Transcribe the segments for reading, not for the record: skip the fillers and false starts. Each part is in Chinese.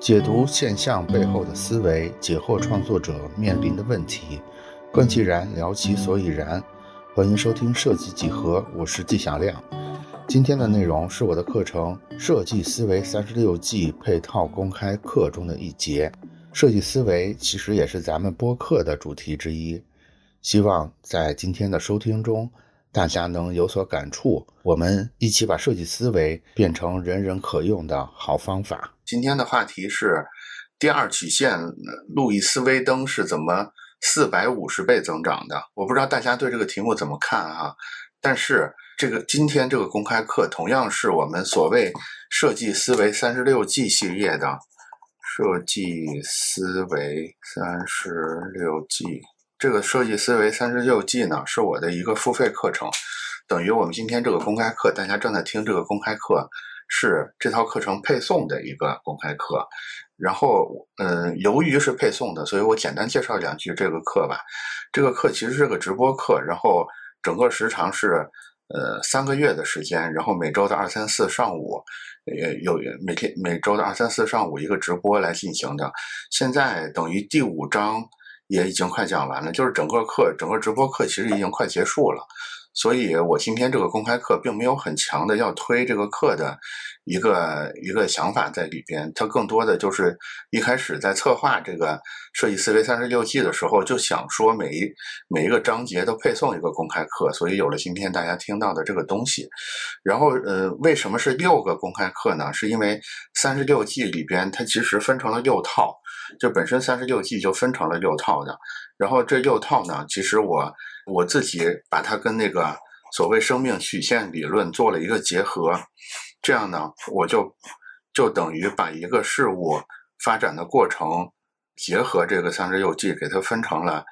解读现象背后的思维，解惑创作者面临的问题，观其然，聊其所以然。欢迎收听设计几何，我是季晓亮。今天的内容是我的课程《设计思维36计》配套公开课中的一节。设计思维其实也是咱们播客的主题之一，希望在今天的收听中大家能有所感触，我们一起把设计思维变成人人可用的好方法。今天的话题是第二曲线路易斯威登是怎么450倍增长的。我不知道大家对这个题目怎么看啊，但是今天这个公开课同样是我们所谓设计思维36计系列的设计思维36计。这个设计思维36计呢，是我的一个付费课程，等于我们今天这个公开课，大家正在听这个公开课是这套课程配送的一个公开课。然后由于是配送的，所以我简单介绍两句这个课吧。这个课其实是个直播课，然后整个时长是3个月的时间，然后每周的2、3、4上午每周的2、3、4上午一个直播来进行的。现在等于第5章也已经快讲完了，就是整个直播课其实已经快结束了。所以我今天这个公开课并没有很强的要推这个课的一个想法在里边，它更多的就是一开始在策划这个设计思维36计的时候，就想说每一个章节都配送一个公开课，所以有了今天大家听到的这个东西。然后为什么是6个公开课呢？是因为36计里边它其实分成了6套，就本身36计就分成了6套的。然后这6套呢，其实我自己把它跟那个所谓生命曲线理论做了一个结合，这样呢，我就等于把一个事物发展的过程结合这个36计，给它分成了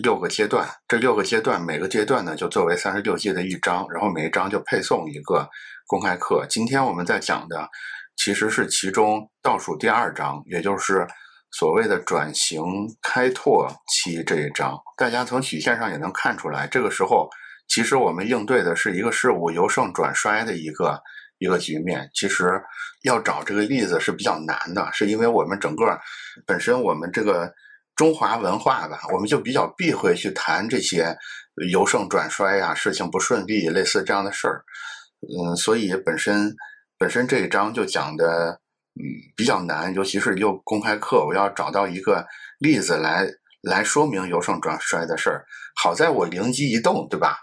6个阶段。这6个阶段，每个阶段呢就作为36计的一章，然后每一章就配送一个公开课。今天我们在讲的其实是其中倒数第2章，也就是所谓的转型开拓期这一章。大家从曲线上也能看出来，这个时候其实我们应对的是一个事物由盛转衰的一个局面。其实要找这个例子是比较难的，是因为我们整个本身我们这个中华文化吧，我们就比较避讳去谈这些由盛转衰啊，事情不顺利类似这样的事儿。所以本身这一章就讲的比较难，尤其是又公开课，我要找到一个例子来说明由盛转衰的事儿。好在我灵机一动，对吧？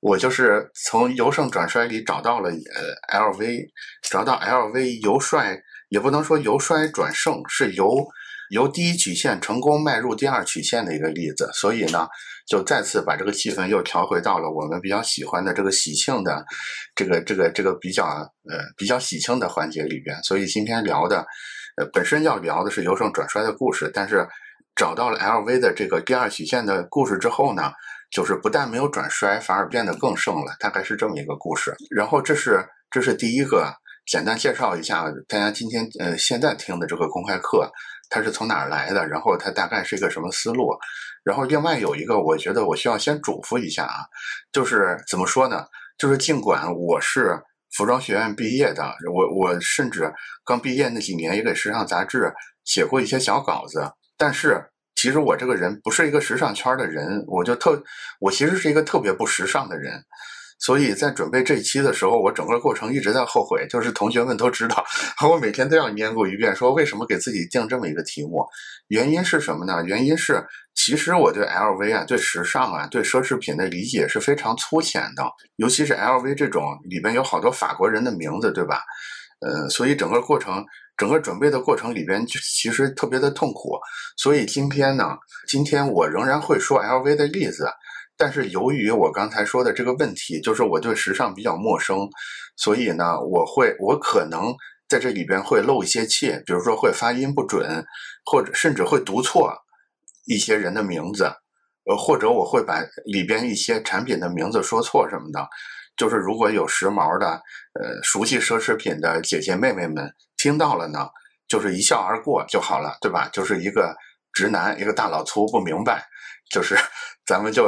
我就是从由盛转衰里找到了LV 由衰，也不能说由衰转盛，是由第一曲线成功迈入第二曲线的一个例子。所以呢，就再次把这个气氛又调回到了我们比较喜欢的这个喜庆的这个比较喜庆的环节里边。所以今天聊的本身要聊的是由盛转衰的故事，但是找到了 LV 的这个第二曲线的故事之后呢，就是不但没有转衰，反而变得更盛了，大概是这么一个故事。然后这是第1个，简单介绍一下大家今天现在听的这个公开课它是从哪儿来的，然后它大概是一个什么思路。然后另外有一个我觉得我需要先嘱咐一下啊，就是怎么说呢，就是尽管我是服装学院毕业的，我甚至刚毕业那几年也给时尚杂志写过一些小稿子，但是其实我这个人不是一个时尚圈的人，我其实是一个特别不时尚的人。所以在准备这期的时候，我整个过程一直在后悔，就是同学们都知道我每天都要念过一遍，说为什么给自己定这么一个题目。原因是什么呢？原因是其实我对 LV 啊，对时尚啊，对奢侈品的理解是非常粗浅的，尤其是 LV 这种里边有好多法国人的名字，对吧？所以整个准备的过程里边其实特别的痛苦。所以今天我仍然会说 LV 的例子，但是由于我刚才说的这个问题，就是我对时尚比较陌生，所以呢，我可能在这里边会漏一些气，比如说会发音不准，或者甚至会读错一些人的名字，或者我会把里边一些产品的名字说错什么的。就是如果有时髦的熟悉奢侈品的姐姐妹妹们听到了呢，就是一笑而过就好了，对吧？就是一个直男，一个大老粗不明白，就是咱们就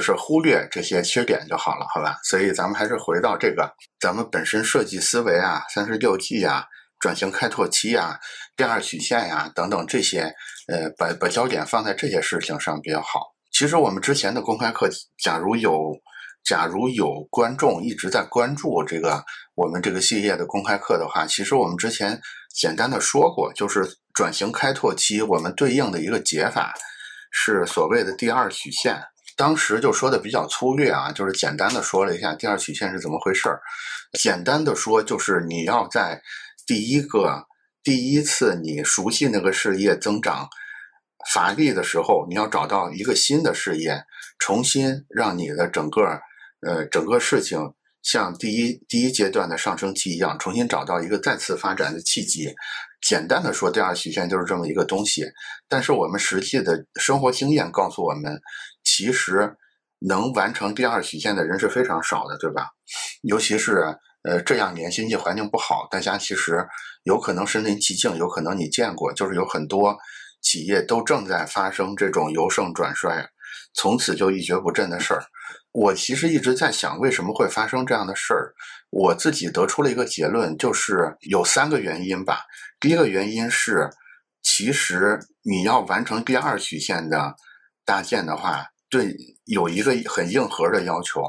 是忽略这些缺点就好了，好吧？所以咱们还是回到这个咱们本身设计思维啊，36计啊，转型开拓期呀、第二曲线呀等等这些，把焦点放在这些事情上比较好。其实我们之前的公开课，假如有观众一直在关注这个我们这个系列的公开课的话，其实我们之前简单的说过，就是转型开拓期我们对应的一个解法是所谓的第二曲线。当时就说的比较粗略啊，就是简单的说了一下第二曲线是怎么回事儿。简单的说就是你要在第一次你熟悉那个事业增长乏力的时候，你要找到一个新的事业，重新让你的整个事情像第一阶段的上升期一样，重新找到一个再次发展的契机。简单的说，第二曲线就是这么一个东西。但是我们实际的生活经验告诉我们，其实能完成第二曲线的人是非常少的，对吧？尤其是这两年经济环境不好，大家其实有可能身临其境，有可能你见过，就是有很多企业都正在发生这种由盛转衰，从此就一蹶不振的事儿。我其实一直在想为什么会发生这样的事儿，我自己得出了一个结论，就是有三个原因吧。第一个原因是，其实你要完成第二曲线的搭建的话，对，有一个很硬核的要求，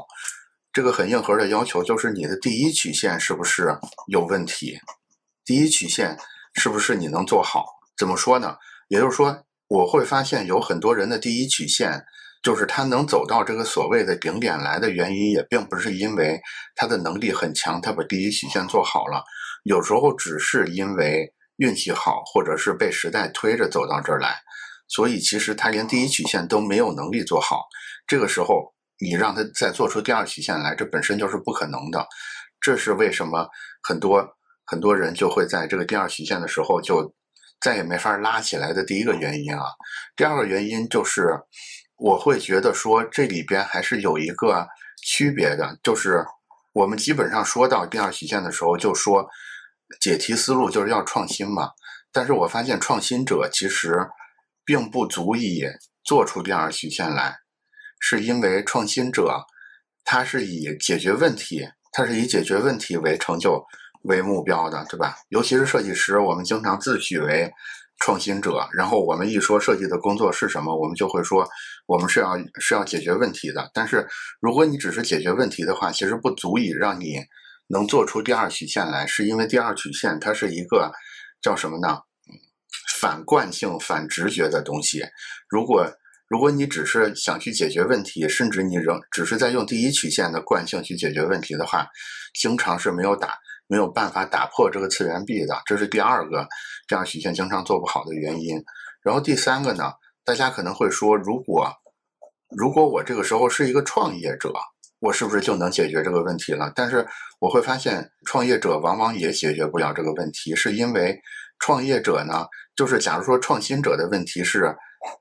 这个很硬核的要求就是你的第一曲线是不是有问题，第一曲线是不是你能做好。怎么说呢，也就是说我会发现有很多人的第一曲线就是他能走到这个所谓的顶点来的原因，也并不是因为他的能力很强，他把第一曲线做好了，有时候只是因为运气好，或者是被时代推着走到这儿来，所以其实他连第一曲线都没有能力做好。这个时候你让他再做出第二曲线来，这本身就是不可能的。这是为什么很多人就会在这个第二曲线的时候就再也没法拉起来的第一个原因啊。第二个原因就是我会觉得说这里边还是有一个区别的，就是我们基本上说到第二曲线的时候就说解题思路就是要创新嘛，但是我发现创新者其实并不足以做出第二曲线来，是因为创新者他是以解决问题，为成就为目标的，对吧？尤其是设计师，我们经常自诩为创新者，然后我们一说设计的工作是什么，我们就会说我们是要解决问题的。但是如果你只是解决问题的话，其实不足以让你能做出第二曲线来，是因为第二曲线它是一个叫什么呢，反惯性反直觉的东西。如果你只是想去解决问题，甚至你只是在用第一曲线的惯性去解决问题的话，经常是没有办法打破这个次元壁的，这是第二个这样曲线经常做不好的原因。然后第三个呢，大家可能会说，如果我这个时候是一个创业者，我是不是就能解决这个问题了？但是我会发现创业者往往也解决不了这个问题，是因为创业者呢，就是假如说创新者的问题是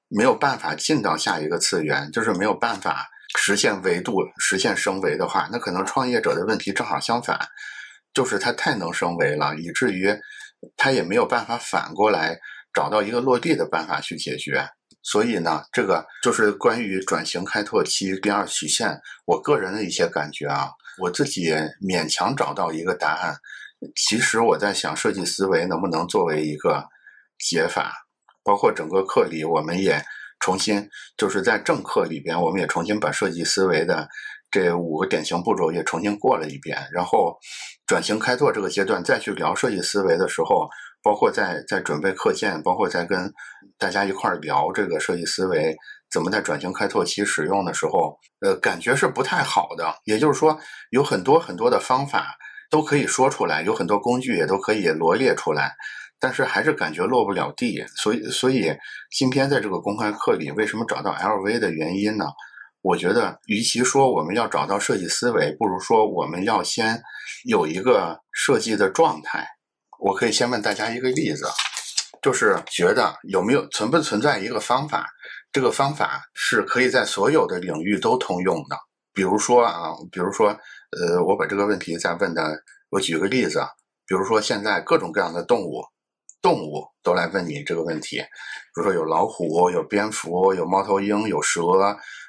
没有办法进到下一个次元，就是没有办法实现维度，实现升维的话，那可能创业者的问题正好相反，就是他太能升维了，以至于他也没有办法反过来找到一个落地的办法去解决。所以呢，这个就是关于转型开拓期第二曲线我个人的一些感觉啊，我自己勉强找到一个答案。其实我在想设计思维能不能作为一个解法，包括整个课里我们也重新，就是在正课里边我们也重新把设计思维的这5个典型步骤也重新过了一遍，然后转型开拓这个阶段再去聊设计思维的时候，包括在准备课件，包括在跟大家一块聊这个设计思维怎么在转型开拓期使用的时候，感觉是不太好的。也就是说有很多很多的方法都可以说出来，有很多工具也都可以罗列出来，但是还是感觉落不了地。所以今天在这个公开课里为什么找到 LV 的原因呢，我觉得与其说我们要找到设计思维，不如说我们要先有一个设计的状态。我可以先问大家一个例子，就是觉得存不存在一个方法，这个方法是可以在所有的领域都通用的。比如说我把这个问题再问的，我举个例子，比如说现在各种各样的动物都来问你这个问题，比如说有老虎，有蝙蝠，有猫头鹰，有蛇，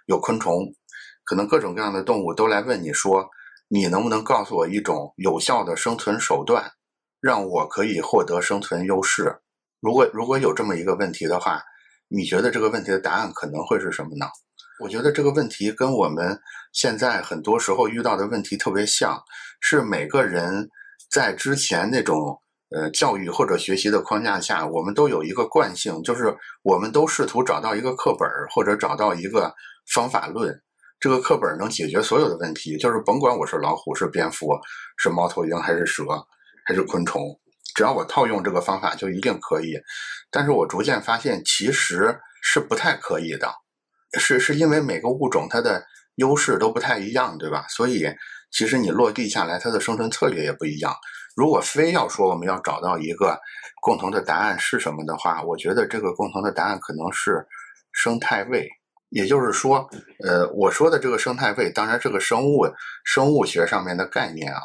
有昆虫，可能各种各样的动物都来问你说，你能不能告诉我一种有效的生存手段，让我可以获得生存优势？如果有这么一个问题的话，你觉得这个问题的答案可能会是什么呢？我觉得这个问题跟我们现在很多时候遇到的问题特别像，是每个人在之前那种教育或者学习的框架下，我们都有一个惯性，就是我们都试图找到一个课本或者找到一个方法论，这个课本能解决所有的问题，就是甭管我是老虎是蝙蝠是猫头鹰还是蛇还是昆虫，只要我套用这个方法就一定可以。但是我逐渐发现其实是不太可以的，是因为每个物种它的优势都不太一样，对吧？所以其实你落地下来它的生存策略也不一样。如果非要说我们要找到一个共同的答案是什么的话，我觉得这个共同的答案可能是生态位。也就是说我说的这个生态位当然是个生物学上面的概念啊。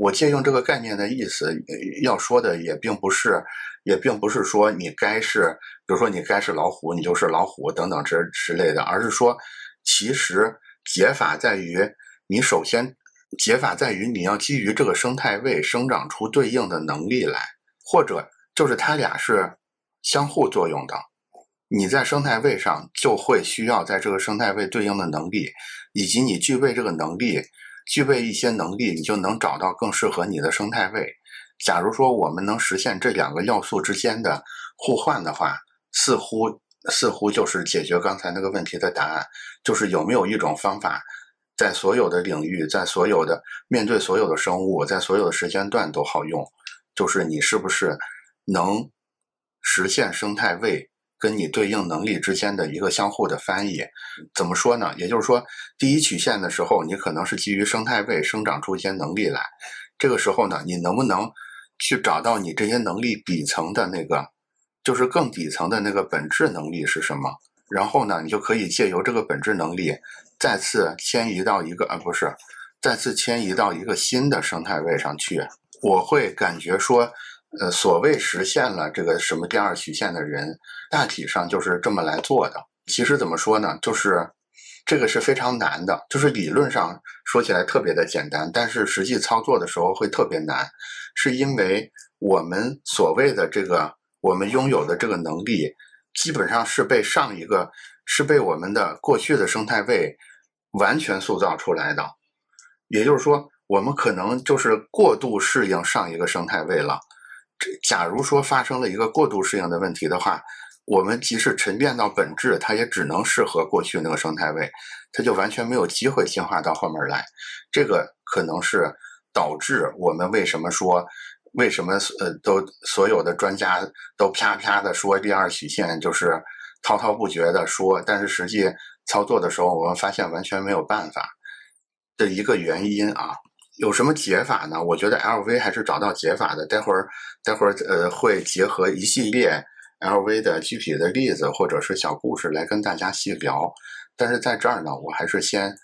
我借用这个概念的意思要说的也并不是说你该是比如说你该是老虎你就是老虎等等之类的，而是说其实解法在于你要基于这个生态位生长出对应的能力来，或者就是它俩是相互作用的。你在生态位上就会需要在这个生态位对应的能力，以及你具备这个能力，具备一些能力，你就能找到更适合你的生态位。假如说我们能实现这两个要素之间的互换的话，似乎就是解决刚才那个问题的答案，就是有没有一种方法在所有的领域，在所有的面对所有的生物，在所有的时间段都好用，就是你是不是能实现生态位跟你对应能力之间的一个相互的翻译。怎么说呢？也就是说第一曲线的时候你可能是基于生态位生长出一些能力来，这个时候呢你能不能去找到你这些能力底层的那个就是更底层的那个本质能力是什么，然后呢你就可以借由这个本质能力再次迁移到一个新的生态位上去。我会感觉说所谓实现了这个什么第二曲线的人大体上就是这么来做的。其实怎么说呢，就是这个是非常难的，就是理论上说起来特别的简单，但是实际操作的时候会特别难，是因为我们所谓的这个我们拥有的这个能力基本上是被我们的过去的生态位完全塑造出来的。也就是说我们可能就是过度适应上一个生态位了，假如说发生了一个过度适应的问题的话，我们即使沉淀到本质它也只能适合过去那个生态位，它就完全没有机会进化到后面来。这个可能是导致我们为什么都所有的专家都啪啪的说第二曲线，就是滔滔不绝的说，但是实际操作的时候我们发现完全没有办法的一个原因啊。有什么解法呢？我觉得 LV 还是找到解法的，待会儿会结合一系列 LV 的具体的例子或者是小故事来跟大家细聊。但是在这儿呢我还是先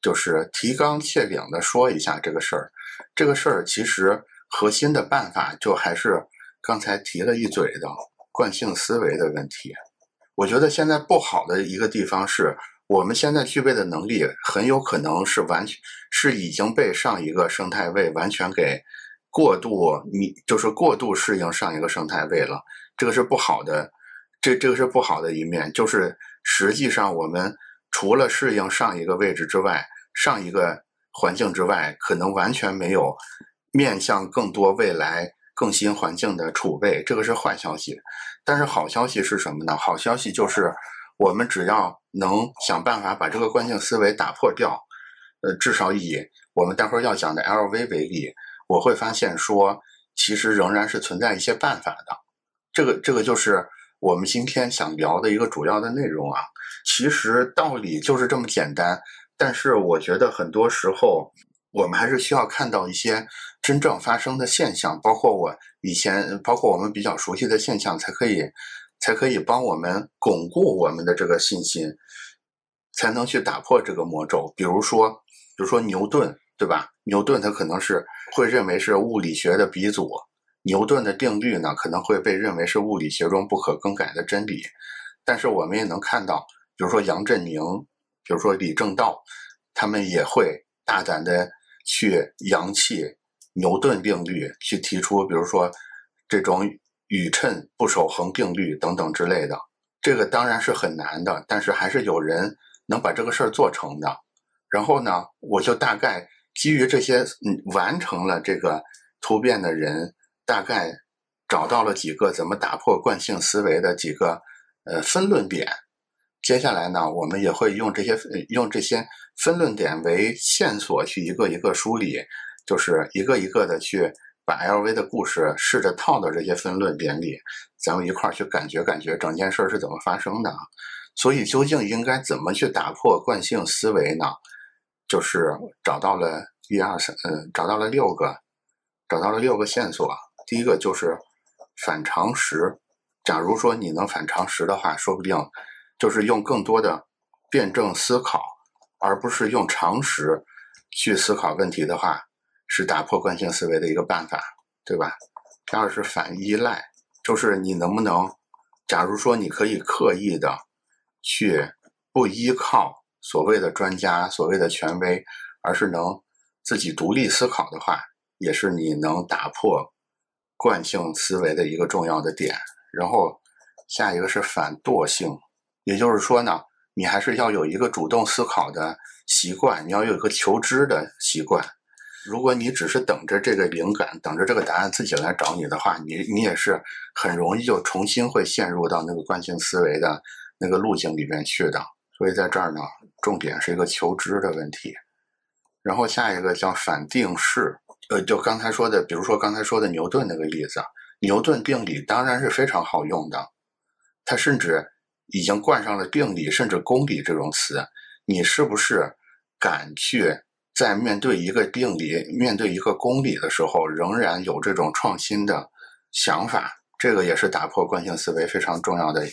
就是提纲挈领的说一下这个事儿。这个事儿其实核心的办法就还是刚才提了一嘴的惯性思维的问题。我觉得现在不好的一个地方是我们现在具备的能力很有可能是已经被上一个生态位完全给过度适应上一个生态位了，这个是不好的，这个是不好的一面，就是实际上我们除了适应上一个位置之外，上一个环境之外，可能完全没有面向更多未来更新环境的储备，这个是坏消息。但是好消息是什么呢？好消息就是我们只要能想办法把这个惯性思维打破掉，至少以我们待会儿要讲的 LV 为例，我会发现说其实仍然是存在一些办法的。这个就是我们今天想聊的一个主要的内容啊。其实道理就是这么简单，但是我觉得很多时候我们还是需要看到一些真正发生的现象，包括我们比较熟悉的现象才可以帮我们巩固我们的这个信心，才能去打破这个魔咒。比如说牛顿，对吧？牛顿他可能是会认为是物理学的鼻祖，牛顿的定律呢可能会被认为是物理学中不可更改的真理。但是我们也能看到，比如说杨振宁，比如说李政道，他们也会大胆的去扬弃牛顿定律去提出，比如说这种宇称不守恒定律等等之类的。这个当然是很难的，但是还是有人能把这个事儿做成的。然后呢，我就大概基于这些完成了这个突变的人，大概找到了几个怎么打破惯性思维的几个分论点。接下来呢，我们也会用这些分论点为线索去一个一个梳理，就是一个一个的去把 LV 的故事试着套到这些分论点里，咱们一块儿去感觉整件事是怎么发生的。所以究竟应该怎么去打破惯性思维呢？就是找到了六个线索。第一个就是反常识，假如说你能反常识的话，说不定就是用更多的辩证思考，而不是用常识去思考问题的话，是打破惯性思维的一个办法，对吧？第二是反依赖，就是你能不能，假如说你可以刻意的去不依靠所谓的专家、所谓的权威，而是能自己独立思考的话，也是你能打破惯性思维的一个重要的点。然后下一个是反惰性，也就是说呢，你还是要有一个主动思考的习惯，你要有一个求知的习惯。如果你只是等着这个灵感，等着这个答案自己来找你的话，你也是很容易就重新会陷入到那个惯性思维的那个路径里面去的。所以在这儿呢，重点是一个求知的问题。然后下一个叫反定式，就刚才说的，比如说刚才说的牛顿那个例子，牛顿定理当然是非常好用的，它甚至已经冠上了定理甚至公理这种词。你是不是敢去在面对一个定理、面对一个公理的时候，仍然有这种创新的想法？这个也是打破惯性思维非常重要的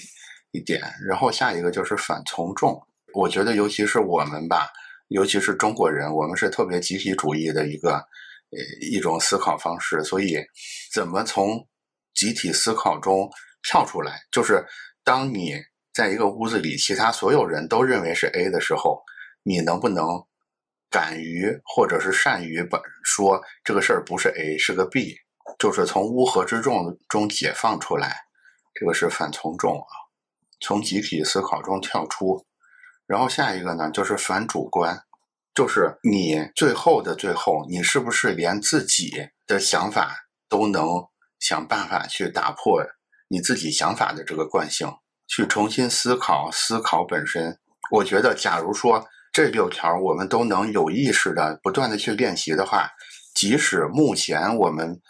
一点。然后下一个就是反从众，我觉得尤其是我们吧，尤其是中国人，我们是特别集体主义的一种思考方式，所以怎么从集体思考中跳出来？就是当你在一个屋子里，其他所有人都认为是 A 的时候，你能不能敢于或者是善于说这个事儿不是 A 是个 B， 就是从乌合之众中解放出来，这个是反从众啊，从集体思考中跳出。然后下一个呢，就是反主观，就是你最后的最后，你是不是连自己的想法都能想办法去打破你自己想法的这个惯性，去重新思考本身。我觉得假如说这六条我们都能有意识的不断的去练习的话，即使目前我们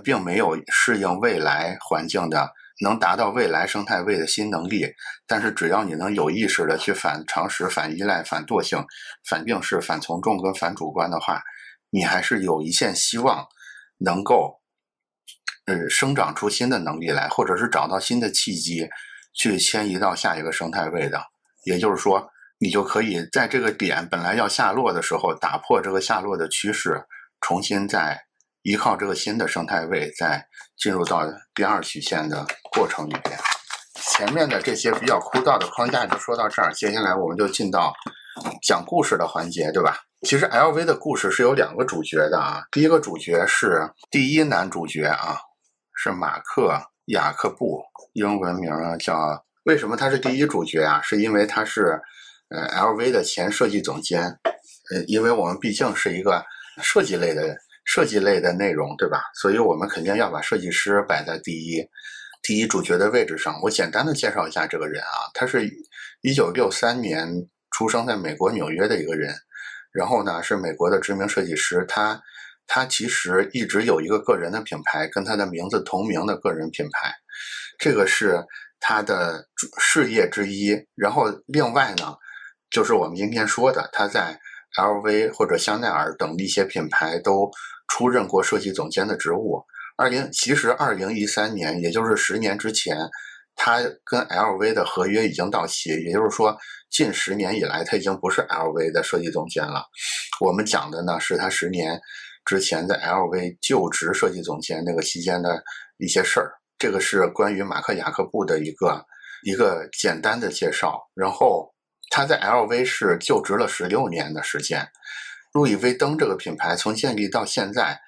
并没有适应未来环境的能达到未来生态位的新能力，但是只要你能有意识的去反常识、反依赖、反惰性、反定式、反从众跟反主观的话，你还是有一线希望能够生长出新的能力来，或者是找到新的契机去迁移到下一个生态位的。也就是说，你就可以在这个点本来要下落的时候，打破这个下落的趋势，重新再依靠这个新的生态位再进入到第二曲线的过程里面。前面的这些比较枯燥的框架就说到这儿，接下来我们就进到讲故事的环节，对吧？其实 LV 的故事是有两个主角的啊，第一个主角是第一男主角啊，是马克雅克布，英文名叫，为什么他是第一主角啊？是因为他是LV 的前设计总监，因为我们毕竟是一个设计类的内容，对吧？所以我们肯定要把设计师摆在第一主角的位置上。我简单的介绍一下这个人啊，他是1963年出生在美国纽约的一个人，然后呢是美国的知名设计师。他其实一直有一个个人的品牌，跟他的名字同名的个人品牌，这个是他的事业之一。然后另外呢，就是我们今天说的，他在 LV 或者香奈儿等一些品牌都出任过设计总监的职务。2013年，也就是10年之前，他跟 LV 的合约已经到期，也就是说近10年以来他已经不是 LV 的设计总监了。我们讲的呢是他10年之前在 LV 就职设计总监那个期间的一些事儿。这个是关于马克雅克布的一个简单的介绍。然后他在 LV 是就职了16年的时间。路易威登这个品牌从建立到现在，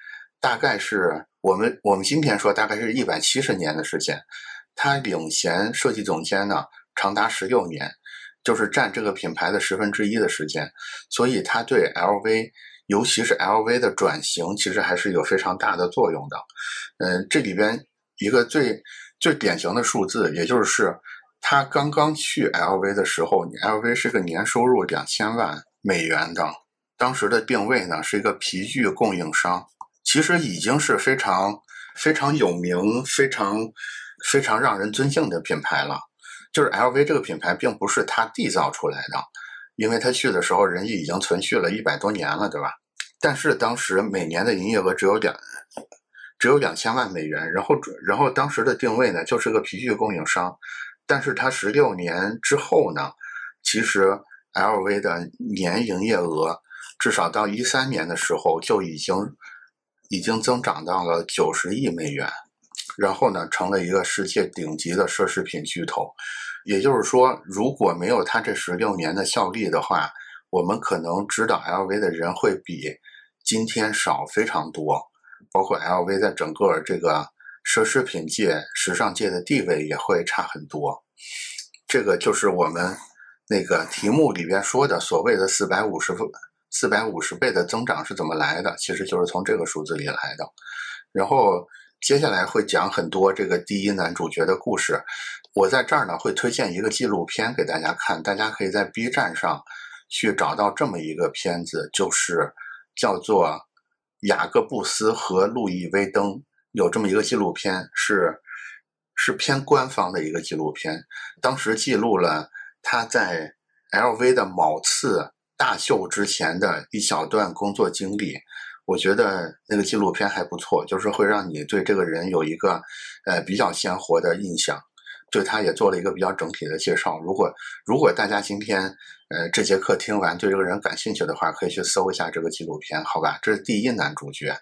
大概是我们今天说大概是170年的时间，他领衔设计总监呢长达16年，就是占这个品牌的1/10的时间，所以他对 LV 尤其是 LV 的转型其实还是有非常大的作用的。这里边一个最典型的数字，也就是他刚刚去 LV 的时候， LV 是个年收入2000万美元的，当时的定位呢是一个皮具供应商，其实已经是非常非常有名、非常非常让人尊敬的品牌了。就是 LV 这个品牌并不是他缔造出来的，因为他去的时候人家已经存续了100多年了，对吧？但是当时每年的营业额只有2000万美元，然后当时的定位呢就是个皮具供应商，但是他16年之后呢，其实 LV 的年营业额至少到13年的时候就已经增长到了90亿美元，然后呢成了一个世界顶级的奢侈品巨头。也就是说，如果没有他这16年的效力的话，我们可能知道 LV 的人会比今天少非常多，包括 LV 在整个这个奢侈品界、时尚界的地位也会差很多。这个就是我们那个题目里边说的所谓的450倍的增长是怎么来的，其实就是从这个数字里来的。然后接下来会讲很多这个第一男主角的故事，我在这儿呢会推荐一个纪录片给大家看，大家可以在 B 站上去找到这么一个片子，就是叫做雅各布斯和路易威登，有这么一个纪录片，是偏官方的一个纪录片，当时记录了他在 LV 的某次大秀之前的一小段工作经历。我觉得那个纪录片还不错，就是会让你对这个人有一个比较鲜活的印象，对他也做了一个比较整体的介绍。如果大家今天这节课听完对这个人感兴趣的话，可以去搜一下这个纪录片，好吧？这是第一男主角。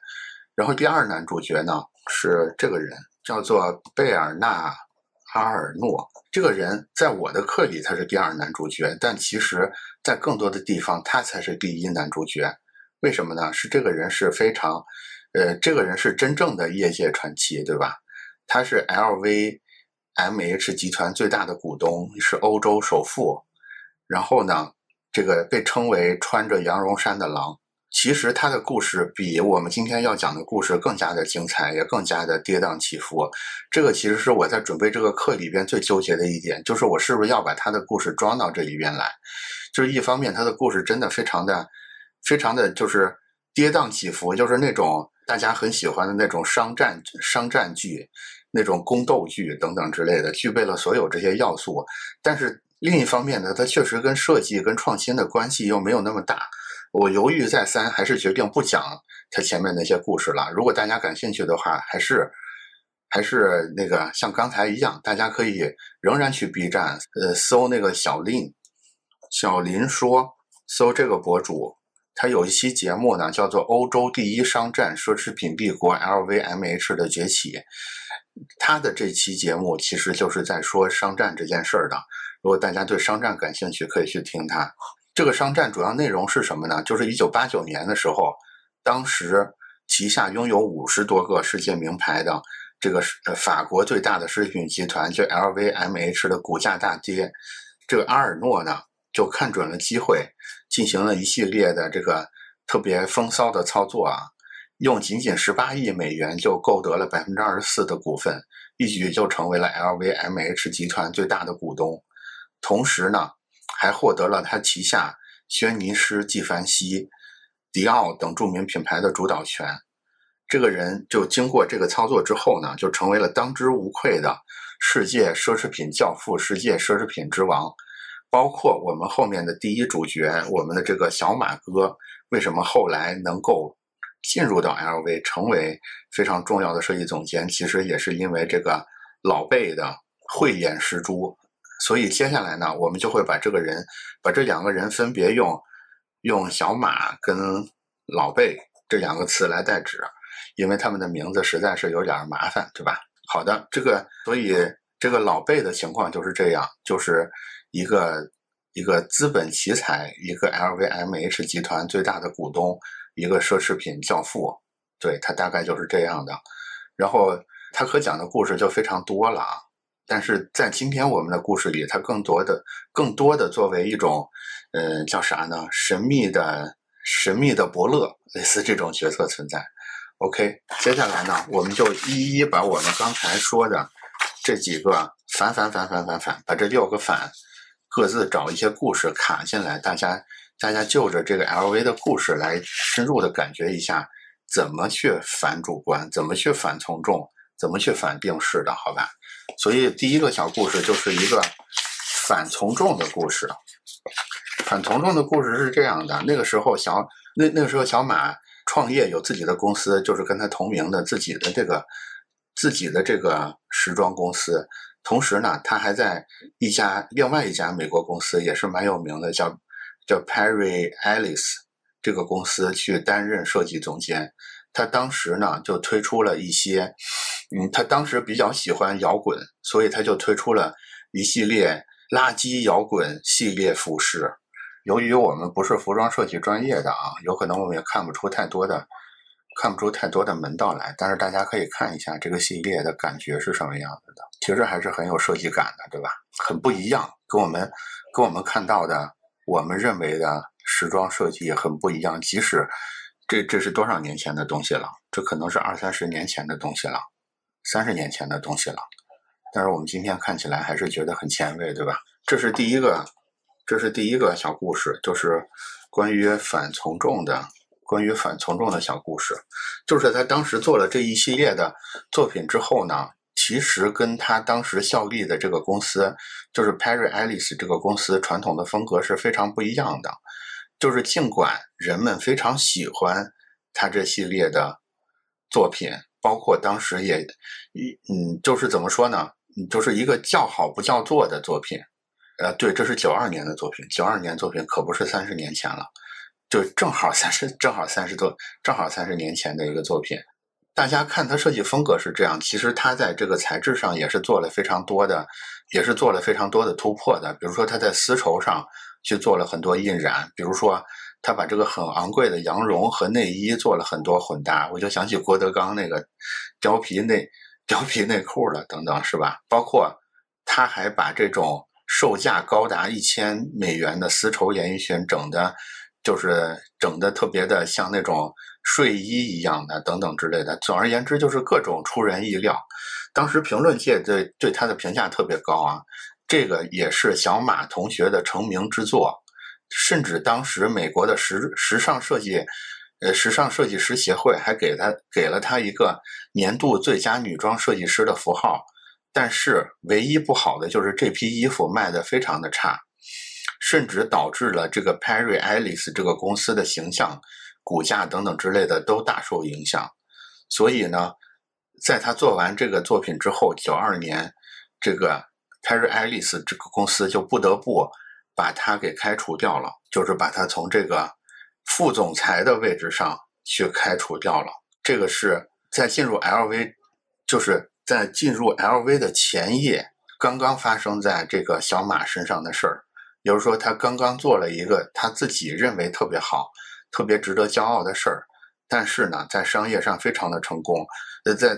然后第二男主角呢是这个人，叫做贝尔纳阿尔诺。这个人在我的课里他是第二男主角，但其实在更多的地方他才是第一男主角。为什么呢？是这个人是非常这个人是真正的业界传奇，对吧？他是 LVMH 集团最大的股东，是欧洲首富，然后呢这个被称为穿着羊绒衫的狼。其实他的故事比我们今天要讲的故事更加的精彩，也更加的跌宕起伏。这个其实是我在准备这个课里边最纠结的一点，就是我是不是要把他的故事装到这里边来。就是一方面他的故事真的非常的就是跌宕起伏，就是那种大家很喜欢的那种商战剧、那种宫斗剧等等之类的，具备了所有这些要素。但是另一方面呢，它确实跟设计跟创新的关系又没有那么大。我犹豫再三，还是决定不讲他前面那些故事了。如果大家感兴趣的话，还是那个像刚才一样，大家可以仍然去 B 站搜那个小林说，搜这个博主。他有一期节目呢叫做欧洲第一商战奢侈品帝国 LVMH 的崛起，他的这期节目其实就是在说商战这件事儿的。如果大家对商战感兴趣，可以去听他。这个商战主要内容是什么呢？就是1989年的时候，当时旗下拥有50多个世界名牌的这个法国最大的奢侈品集团就 LVMH 的股价大跌，这个阿尔诺呢就看准了机会，进行了一系列的这个特别风骚的操作啊，用仅18亿美元就购得了 24% 的股份，一举就成为了 LVMH 集团最大的股东。同时呢还获得了他旗下轩尼诗、纪梵希、迪奥等著名品牌的主导权。这个人就经过这个操作之后呢，就成为了当之无愧的世界奢侈品教父、世界奢侈品之王。包括我们后面的第一主角，我们的这个小马哥，为什么后来能够进入到 LV 成为非常重要的设计总监，其实也是因为这个老贝的慧眼识珠。所以接下来呢，我们就会把这两个人分别用小马跟老贝这两个词来代指，因为他们的名字实在是有点麻烦，对吧？好的，所以这个老贝的情况就是这样，就是一个资本奇才，一个 LVMH 集团最大的股东，一个奢侈品教父。对，它大概就是这样的。然后它可讲的故事就非常多了啊。但是在今天我们的故事里，它更多的作为一种叫啥呢，神秘的伯乐，类似这种角色存在。OK， 接下来呢我们就一一把我们刚才说的这几个反，把这六个反各自找一些故事卡进来，大家就着这个 LV 的故事来深入的感觉一下，怎么去反主观，怎么去反从众，怎么去反病逝的，好吧？所以第一个小故事就是一个反从众的故事。反从众的故事是这样的，那个时候小马创业，有自己的公司，就是跟他同名的自己的这个时装公司。同时呢，他还在另外一家美国公司，也是蛮有名的，叫 Perry Ellis 这个公司去担任设计总监。他当时呢就推出了一些他当时比较喜欢摇滚，所以他就推出了一系列垃圾摇滚系列服饰。由于我们不是服装设计专业的啊，有可能我们也看不出太多的门道来，但是大家可以看一下这个系列的感觉是什么样子的，其实还是很有设计感的，对吧？很不一样，跟我们看到的我们认为的时装设计也很不一样，即使这是多少年前的东西了，这可能是20-30年前的东西了，30年前的东西了，但是我们今天看起来还是觉得很前卫，对吧？这是第一个小故事，就是关于反从众的小故事。就是他当时做了这一系列的作品之后呢，其实跟他当时效力的这个公司，就是 Perry Ellis 这个公司传统的风格是非常不一样的。就是尽管人们非常喜欢他这系列的作品，包括当时也就是怎么说呢，就是一个叫好不叫座的作品。对，这是92年的作品，92年作品可不是30年前了，就正好30年前的一个作品。大家看他设计风格是这样，其实他在这个材质上也是做了非常多的突破的。比如说他在丝绸上去做了很多印染，比如说他把这个很昂贵的羊绒和内衣做了很多混搭，我就想起郭德纲那个貂皮内裤了等等，是吧？包括他还把这种售价高达$1000的丝绸连衣裙整的特别的像那种睡衣一样的等等之类的。总而言之就是各种出人意料，当时评论界对他的评价特别高啊。这个也是小马同学的成名之作，甚至当时美国的时尚设计师协会还给了他一个年度最佳女装设计师的符号。但是唯一不好的就是这批衣服卖得非常的差，甚至导致了这个 Perry Ellis 这个公司的形象、股价等等之类的都大受影响。所以呢，在他做完这个作品之后，92年这个 Perry Ellis 这个公司就不得不把他给开除掉了，就是把他从这个副总裁的位置上去开除掉了。这个是在进入 LV， 就是在进入 LV 的前夜刚刚发生在这个小马身上的事儿。比如说他刚刚做了一个他自己认为特别好特别值得骄傲的事儿，但是呢在商业上非常的成功，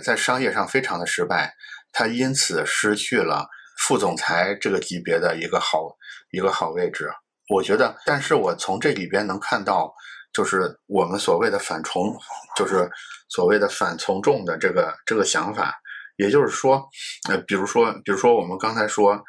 在商业上非常的失败，他因此失去了副总裁这个级别的一个好位置。我觉得，但是我从这里边能看到，就是我们所谓的反从众的这个想法。也就是说，比如说我们刚才说，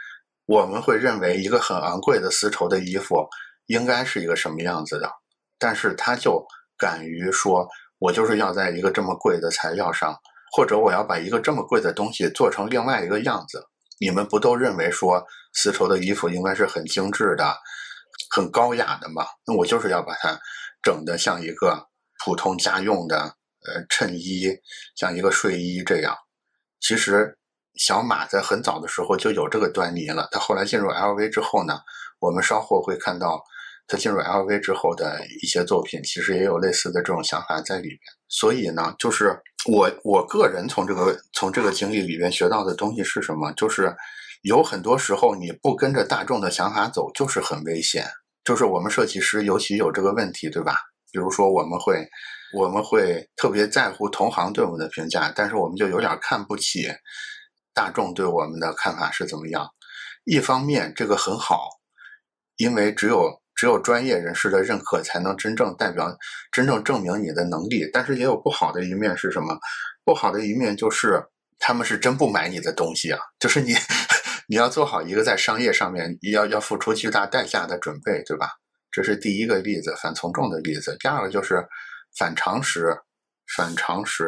我们会认为一个很昂贵的丝绸的衣服应该是一个什么样子的，但是他就敢于说，我就是要在一个这么贵的材料上，或者我要把一个这么贵的东西做成另外一个样子。你们不都认为说丝绸的衣服应该是很精致的、很高雅的吗？那我就是要把它整得像一个普通家用的衬衣，像一个睡衣这样。其实小马在很早的时候就有这个端倪了，他后来进入 LV 之后呢，我们稍后会看到他进入 LV 之后的一些作品其实也有类似的这种想法在里面。所以呢，就是我个人从这个经历里面学到的东西是什么，就是有很多时候你不跟着大众的想法走就是很危险。就是我们设计师尤其有这个问题，对吧？比如说我们会特别在乎同行对我们的评价，但是我们就有点看不起大众对我们的看法是怎么样。一方面这个很好，因为只有专业人士的认可才能真正证明你的能力。但是也有不好的一面是什么？不好的一面就是他们是真不买你的东西啊，就是你要做好一个在商业上面要付出巨大代价的准备，对吧？这是第一个例子，反从众的例子。第二个就是反常识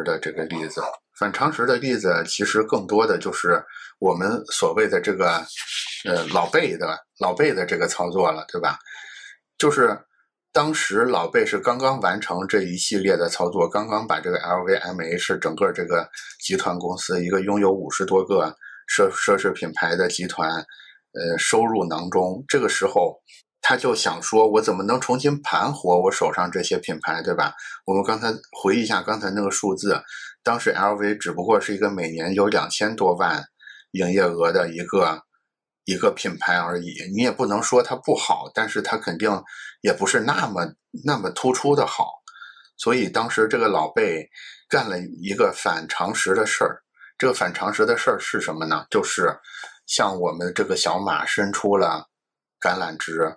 的这个例子。反常识的例子其实更多的就是我们所谓的这个老辈的这个操作了，对吧？就是当时老贝是刚刚完成这一系列的操作，刚刚把这个 LVMH 整个这个集团公司，一个拥有50多个奢侈品牌的集团收入囊中。这个时候他就想说，我怎么能重新盘活我手上这些品牌，对吧？我们刚才回忆一下刚才那个数字，当时 LV 只不过是一个每年有2000多万营业额的一个品牌而已，你也不能说它不好，但是它肯定也不是那么突出的好。所以当时这个老贝干了一个反常识的事儿。这个反常识的事儿是什么呢？就是向我们这个小马伸出了橄榄枝，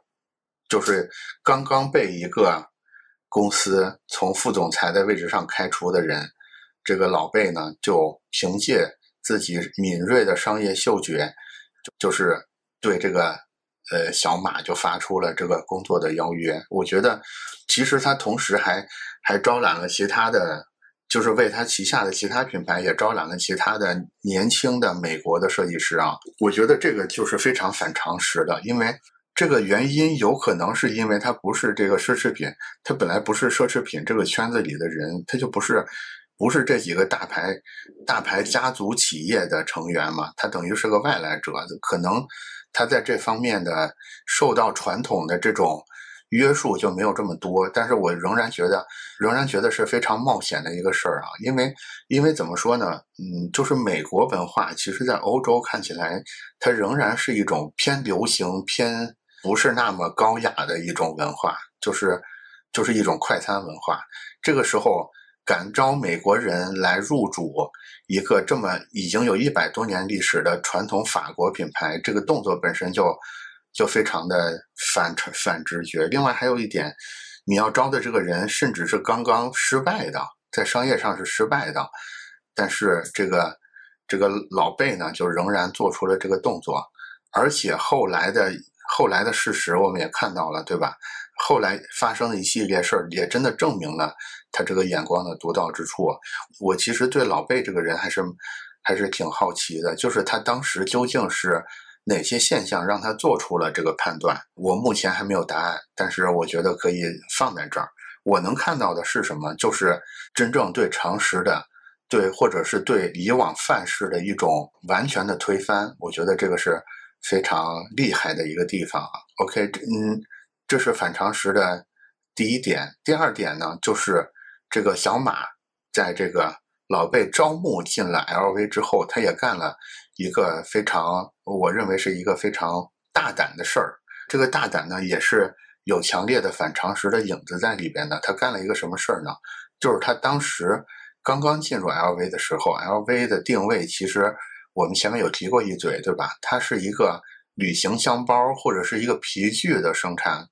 就是刚刚被一个公司从副总裁的位置上开除的人，这个老贝呢就凭借自己敏锐的商业嗅觉，就是对这个小马就发出了这个工作的邀约。我觉得其实他同时还招揽了其他的，就是为他旗下的其他品牌也招揽了其他的年轻的美国的设计师啊。我觉得这个就是非常反常识的，因为这个原因有可能是因为他不是这个奢侈品，他本来不是奢侈品这个圈子里的人，他就不是这几个大牌家族企业的成员嘛，他等于是个外来者，可能他在这方面的受到传统的这种约束就没有这么多。但是我仍然觉得是非常冒险的一个事儿啊，因为怎么说呢，就是美国文化其实在欧洲看起来它仍然是一种偏流行偏不是那么高雅的一种文化，就是一种快餐文化。这个时候敢招美国人来入主一个这么已经有100多年历史的传统法国品牌，这个动作本身就非常的反直觉。另外还有一点，你要招的这个人甚至是刚刚失败的，在商业上是失败的，但是这个老贝呢就仍然做出了这个动作。而且后来的事实我们也看到了，对吧？后来发生的一系列事儿也真的证明了他这个眼光的独到之处。我其实对老贝这个人还是挺好奇的，就是他当时究竟是哪些现象让他做出了这个判断，我目前还没有答案，但是我觉得可以放在这儿。我能看到的是什么？就是真正对常识的，对或者是对以往范式的一种完全的推翻，我觉得这个是非常厉害的一个地方啊。OK， 这是反常识的第一点。第二点呢，就是这个小马在这个老贝招募进了 LV 之后，他也干了一个我认为是一个非常大胆的事儿。这个大胆呢，也是有强烈的反常识的影子在里边的。他干了一个什么事儿呢？就是他当时刚刚进入 LV 的时候 ，LV 的定位其实我们前面有提过一嘴，对吧？它是一个旅行箱包或者是一个皮具的生产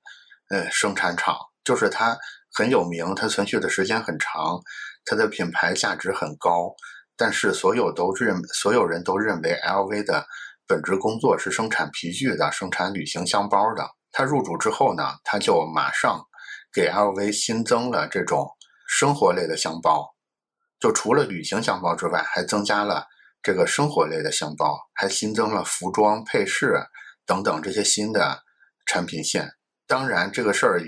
厂，就是它很有名，它存续的时间很长，它的品牌价值很高。但是所有人都认为 LV 的本职工作是生产皮具的，生产旅行箱包的。他入主之后呢，他就马上给 LV 新增了这种生活类的箱包，就除了旅行箱包之外，还增加了这个生活类的箱包，还新增了服装配饰等等这些新的产品线。当然这个事儿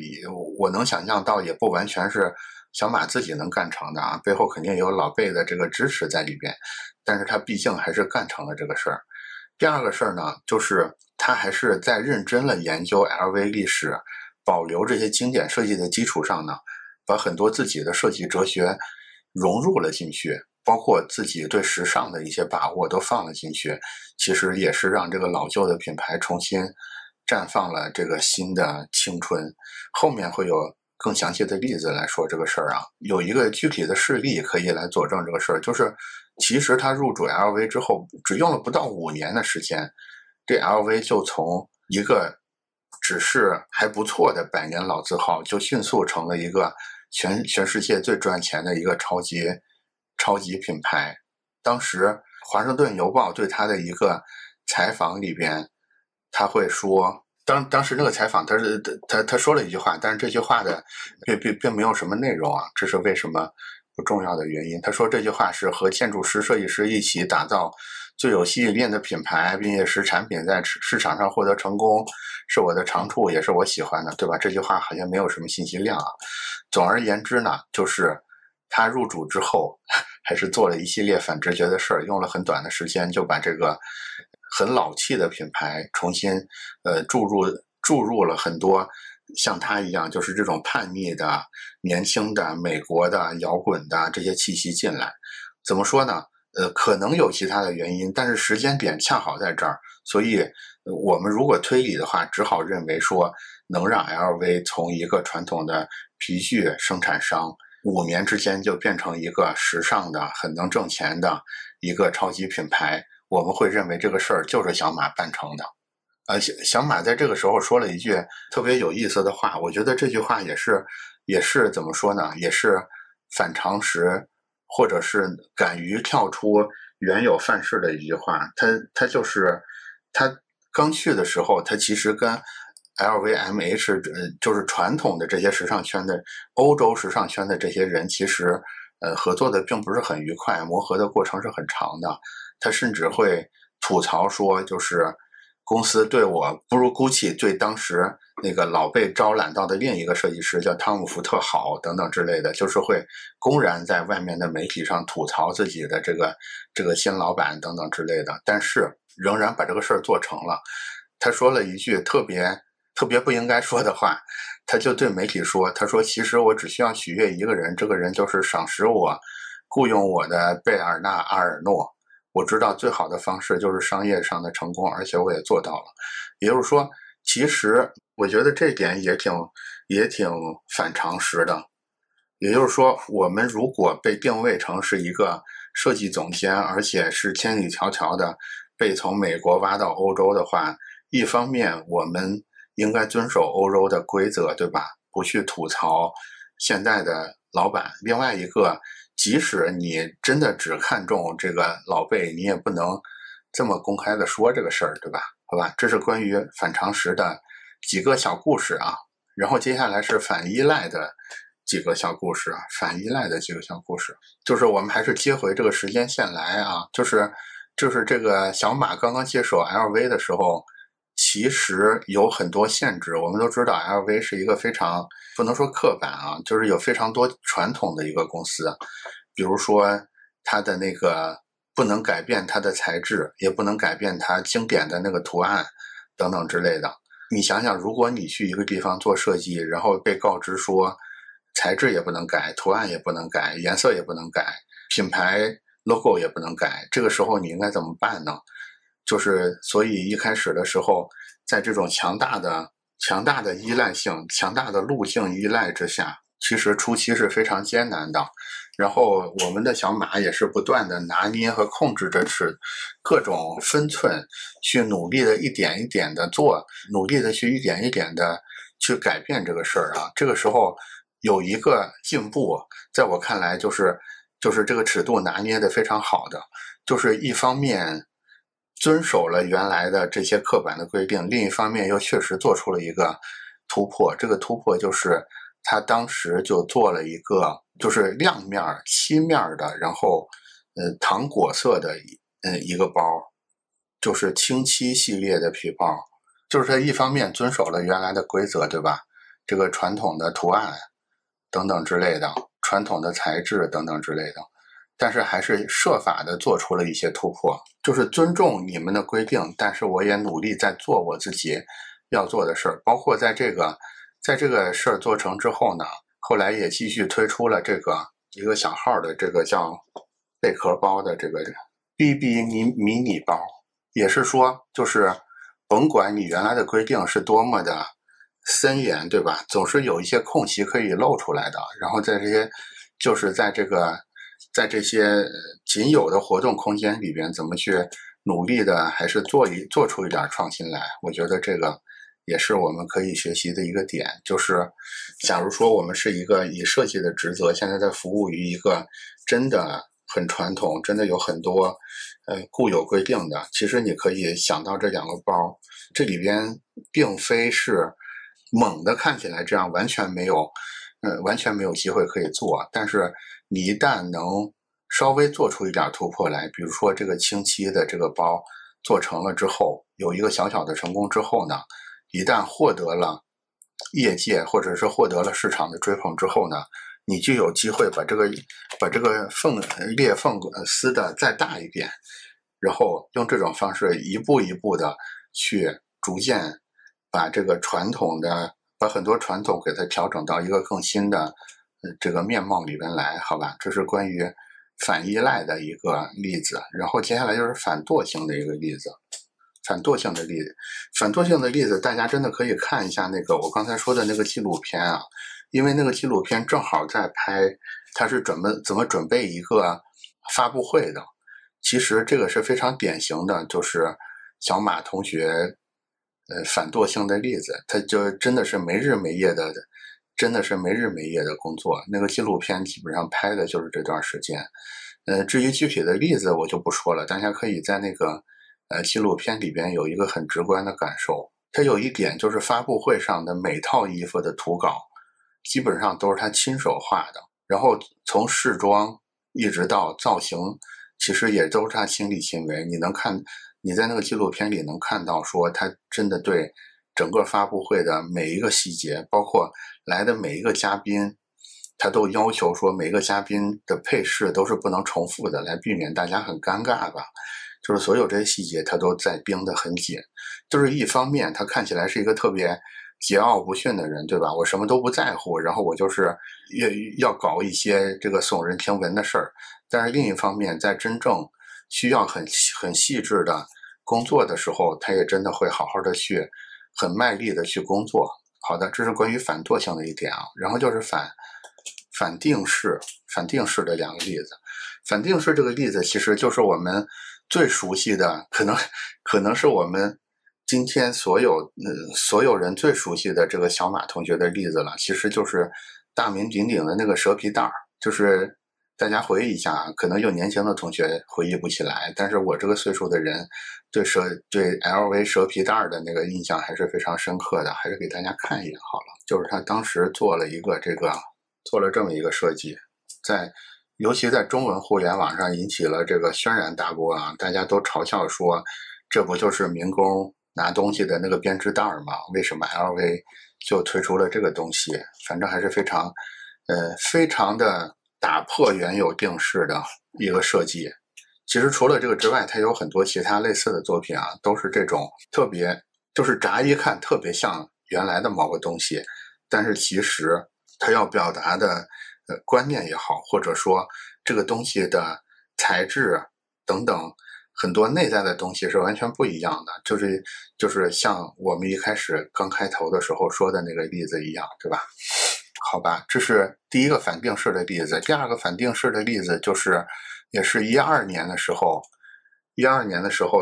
我能想象到也不完全是小马自己能干成的啊，背后肯定有老贝的这个支持在里边，但是他毕竟还是干成了这个事儿。第二个事儿呢，就是他还是在认真了研究 LV 历史，保留这些经典设计的基础上呢，把很多自己的设计哲学融入了进去，包括自己对时尚的一些把握都放了进去，其实也是让这个老旧的品牌重新绽放了这个新的青春。后面会有更详细的例子来说这个事儿啊，有一个具体的事例可以来佐证这个事儿，就是其实他入主 LV 之后，只用了不到5年的时间，这 LV 就从一个只是还不错的百年老字号，就迅速成了一个全世界最赚钱的一个超级品牌。当时华盛顿邮报对他的一个采访里边，他会说，当时那个采访他说了一句话，但是这句话的并没有什么内容啊，这是为什么不重要的原因。他说这句话是和建筑师、设计师一起打造最有吸引力的品牌，并且使产品在市场上获得成功，是我的长处，也是我喜欢的，对吧？这句话好像没有什么信息量啊。总而言之呢，就是他入主之后还是做了一系列反直觉的事儿，用了很短的时间就把这个很老气的品牌重新注入了很多像他一样就是这种叛逆的、年轻的、美国的、摇滚的这些气息进来。怎么说呢，可能有其他的原因，但是时间点恰好在这儿，所以我们如果推理的话，只好认为说能让 LV 从一个传统的皮具生产商5年之间就变成一个时尚的、很能挣钱的一个超级品牌，我们会认为这个事儿就是小马办成的。小马在这个时候说了一句特别有意思的话，我觉得这句话也是怎么说呢，也是反常识，或者是敢于跳出原有范式的一句话。他就是他刚去的时候，他其实跟 LVMH 就是传统的这些时尚圈的欧洲时尚圈的这些人其实合作的并不是很愉快，磨合的过程是很长的。他甚至会吐槽说，就是公司对我不如 GUCCI 对当时那个老被招揽到的另一个设计师叫汤姆·福特好等等之类的，就是会公然在外面的媒体上吐槽自己的这个新老板等等之类的，但是仍然把这个事儿做成了。他说了一句特别不应该说的话，他就对媒体说，他说其实我只需要取悦一个人，这个人就是赏识我、雇佣我的贝尔纳·阿尔诺，我知道最好的方式就是商业上的成功，而且我也做到了。也就是说，其实我觉得这点也挺反常识的。也就是说，我们如果被定位成是一个设计总监，而且是千里迢迢的被从美国挖到欧洲的话，一方面我们应该遵守欧洲的规则，对吧？不去吐槽现在的老板。另外一个，即使你真的只看重这个老辈，你也不能这么公开的说这个事儿，对吧？好吧，这是关于反常识的几个小故事啊。然后接下来是反依赖的几个小故事啊，反依赖的几个小故事，就是我们还是接回这个时间线来啊，就是这个小马刚刚接手 LV 的时候，其实有很多限制。我们都知道 LV 是一个非常不能说刻板啊，就是有非常多传统的一个公司，比如说它的那个不能改变它的材质，也不能改变它经典的那个图案等等之类的。你想想，如果你去一个地方做设计，然后被告知说材质也不能改，图案也不能改，颜色也不能改，品牌 logo 也不能改，这个时候你应该怎么办呢？就是所以一开始的时候，在这种强大的依赖性、强大的路径依赖之下，其实初期是非常艰难的。然后我们的小马也是不断的拿捏和控制着各种分寸，去努力的一点一点的做，努力的去一点一点的去改变这个事儿啊。这个时候有一个进步，在我看来就是这个尺度拿捏的非常好的，就是一方面遵守了原来的这些刻板的规定，另一方面又确实做出了一个突破。这个突破就是他当时就做了一个就是亮面漆面的，然后糖果色的一个包，就是清漆系列的皮包。就是他一方面遵守了原来的规则，对吧？这个传统的图案等等之类的，传统的材质等等之类的，但是还是设法的做出了一些突破，就是尊重你们的规定，但是我也努力在做我自己要做的事儿。包括在这个事儿做成之后呢，后来也继续推出了这个一个小号的这个叫贝壳包的这个 BB 迷你包，也是说就是甭管你原来的规定是多么的森严，对吧？总是有一些空隙可以露出来的。然后在这些，就是在这些仅有的活动空间里边，怎么去努力的，还是做出一点创新来？我觉得这个也是我们可以学习的一个点。就是假如说我们是一个以设计的职责，现在在服务于一个真的很传统，真的有很多固有规定的，其实你可以想到这两个包，这里边并非是猛的看起来这样完全没有机会可以做，但是你一旦能稍微做出一点突破来，比如说这个清漆的这个包做成了之后，有一个小小的成功之后呢，一旦获得了业界或者是获得了市场的追捧之后呢，你就有机会把这个裂缝撕的再大一点，然后用这种方式一步一步的去逐渐把很多传统给它调整到一个更新的这个面貌里边来，好吧？这是关于反依赖的一个例子。然后接下来就是反惰性的一个例子。反惰性的例子，大家真的可以看一下那个我刚才说的那个纪录片啊，因为那个纪录片正好在拍，它是怎么准备一个发布会的。其实这个是非常典型的，就是小马同学反惰性的例子，他就真的是没日没夜的工作。那个纪录片基本上拍的就是这段时间。至于具体的例子我就不说了，大家可以在那个纪录片里边有一个很直观的感受。它有一点就是发布会上的每套衣服的图稿基本上都是他亲手画的，然后从试装一直到造型其实也都是他亲力亲为。你在那个纪录片里能看到说他真的对整个发布会的每一个细节，包括来的每一个嘉宾，他都要求说每一个嘉宾的配饰都是不能重复的，来避免大家很尴尬吧。就是所有这些细节他都在盯得很紧。就是一方面他看起来是一个特别桀骜不驯的人，对吧？我什么都不在乎，然后我就是要搞一些这个耸人听闻的事儿。但是另一方面在真正需要很细致的工作的时候，他也真的会好好的去很卖力的去工作。好的，这是关于反惰性的一点啊。然后就是反定式的两个例子。反定式这个例子其实就是我们最熟悉的，可能是我们今天所有人最熟悉的这个小马同学的例子了，其实就是大名鼎鼎的那个蛇皮袋。就是大家回忆一下，可能有年轻的同学回忆不起来，但是我这个岁数的人对 LV 蛇皮袋的那个印象还是非常深刻的，还是给大家看一眼好了。就是他当时做了这么一个设计，尤其在中文互联网上引起了这个轩然大波啊！大家都嘲笑说，这不就是民工拿东西的那个编织袋嘛？为什么 LV 就推出了这个东西？反正还是非常的打破原有定式的一个设计。其实除了这个之外，它有很多其他类似的作品啊，都是这种特别，就是乍一看特别像原来的某个东西，但是其实它要表达的观念也好，或者说这个东西的材质等等很多内在的东西是完全不一样的。就是像我们一开始刚开头的时候说的那个例子一样，对吧？好吧，这是第一个反定式的例子。第二个反定式的例子就是也是12年的时候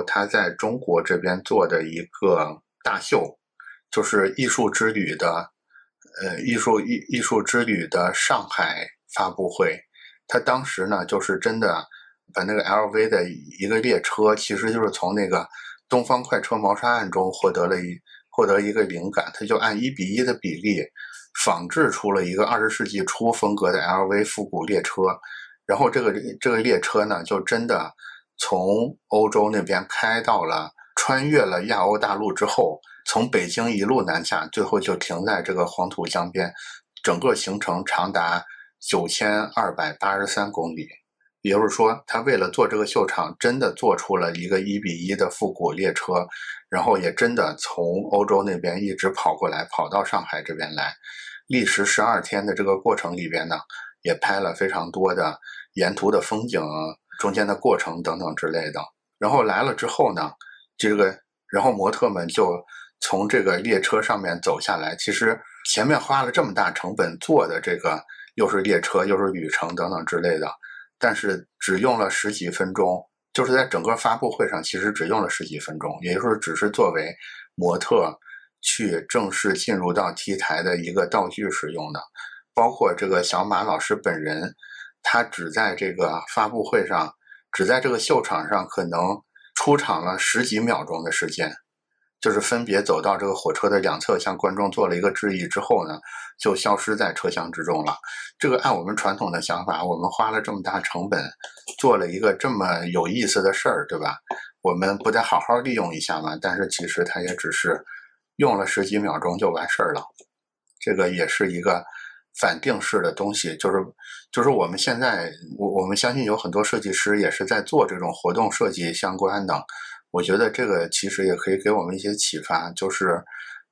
他在中国这边做的一个大秀，就是艺术之旅的上海发布会。他当时呢就是真的把那个 LV 的一个列车，其实就是从那个东方快车谋杀案中获得一个灵感，他就按1:1的比例仿制出了一个20世纪初风格的 LV 复古列车。然后这个列车呢就真的从欧洲那边开到了，穿越了亚欧大陆之后，从北京一路南下，最后就停在这个黄土江边，整个行程长达9283公里。也就是说他为了做这个秀场真的做出了一个1:1的复古列车，然后也真的从欧洲那边一直跑过来，跑到上海这边来。历时12天的这个过程里边呢，也拍了非常多的沿途的风景、中间的过程等等之类的。然后来了之后呢，然后模特们就从这个列车上面走下来，其实前面花了这么大成本做的这个又是列车又是旅程等等之类的，但是只用了十几分钟，就是在整个发布会上其实只用了十几分钟，也就是只是作为模特去正式进入到 T 台的一个道具使用的。包括这个小马老师本人，他只在这个发布会上，只在这个秀场上可能出场了十几秒钟的时间，就是分别走到这个火车的两侧向观众做了一个致意之后呢，就消失在车厢之中了。这个按我们传统的想法，我们花了这么大成本做了一个这么有意思的事儿，对吧，我们不得好好利用一下吗？但是其实他也只是用了十几秒钟就完事儿了。这个也是一个反定式的东西，就是我们现在我们相信有很多设计师也是在做这种活动设计相关的。我觉得这个其实也可以给我们一些启发，就是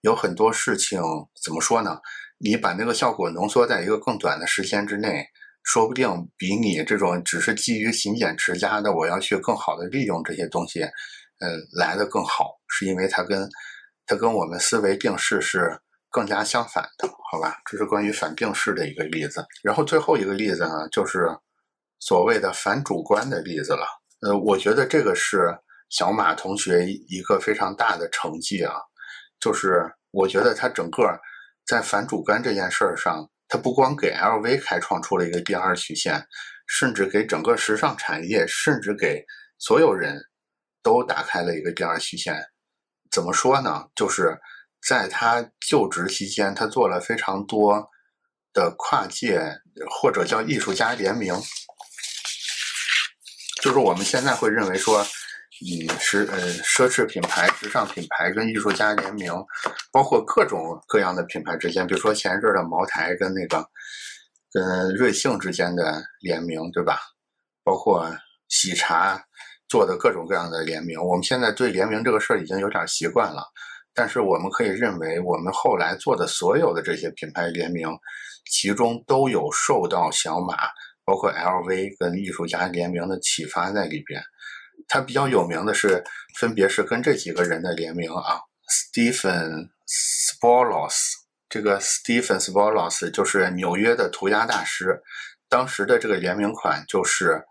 有很多事情怎么说呢，你把那个效果浓缩在一个更短的时间之内，说不定比你这种只是基于勤俭持家的我要去更好的利用这些东西来得更好，是因为它跟我们思维定式是更加相反的，好吧？这是关于反定式的一个例子。然后最后一个例子呢，就是所谓的反主观的例子了。我觉得这个是小马同学一个非常大的成绩啊，就是我觉得他整个在反主观这件事儿上，他不光给 LV 开创出了一个第二曲线，甚至给整个时尚产业，甚至给所有人都打开了一个第二曲线。怎么说呢，就是在他就职期间，他做了非常多的跨界或者叫艺术家联名，就是我们现在会认为说奢侈品牌、时尚品牌跟艺术家联名，包括各种各样的品牌之间，比如说前一阵的茅台跟跟瑞幸之间的联名，对吧？包括喜茶做的各种各样的联名。我们现在对联名这个事儿已经有点习惯了，但是我们可以认为我们后来做的所有的这些品牌联名，其中都有受到小马包括 LV 跟艺术家联名的启发在里边。他比较有名的是分别是跟这几个人的联名啊， Stephen Sprouse， 这个 Stephen Sprouse 就是纽约的涂鸦大师，当时的这个联名款就是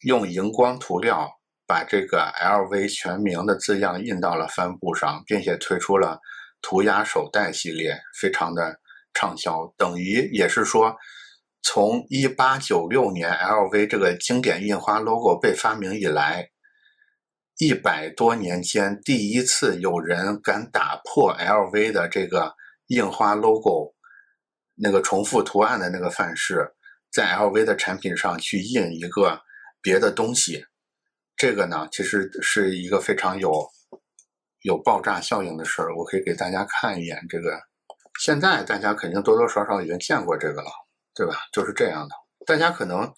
用荧光涂料把这个 LV 全名的字样印到了帆布上，并且推出了涂鸦手袋系列，非常的畅销。等于也是说从1896年 LV 这个经典印花 logo 被发明以来，100多年间第一次有人敢打破 LV 的这个印花 logo 那个重复图案的那个范式，在 LV 的产品上去印一个别的东西。这个呢，其实是一个非常有爆炸效应的事儿。我可以给大家看一眼这个，现在大家肯定多多少少已经见过这个了，对吧？就是这样的。大家可能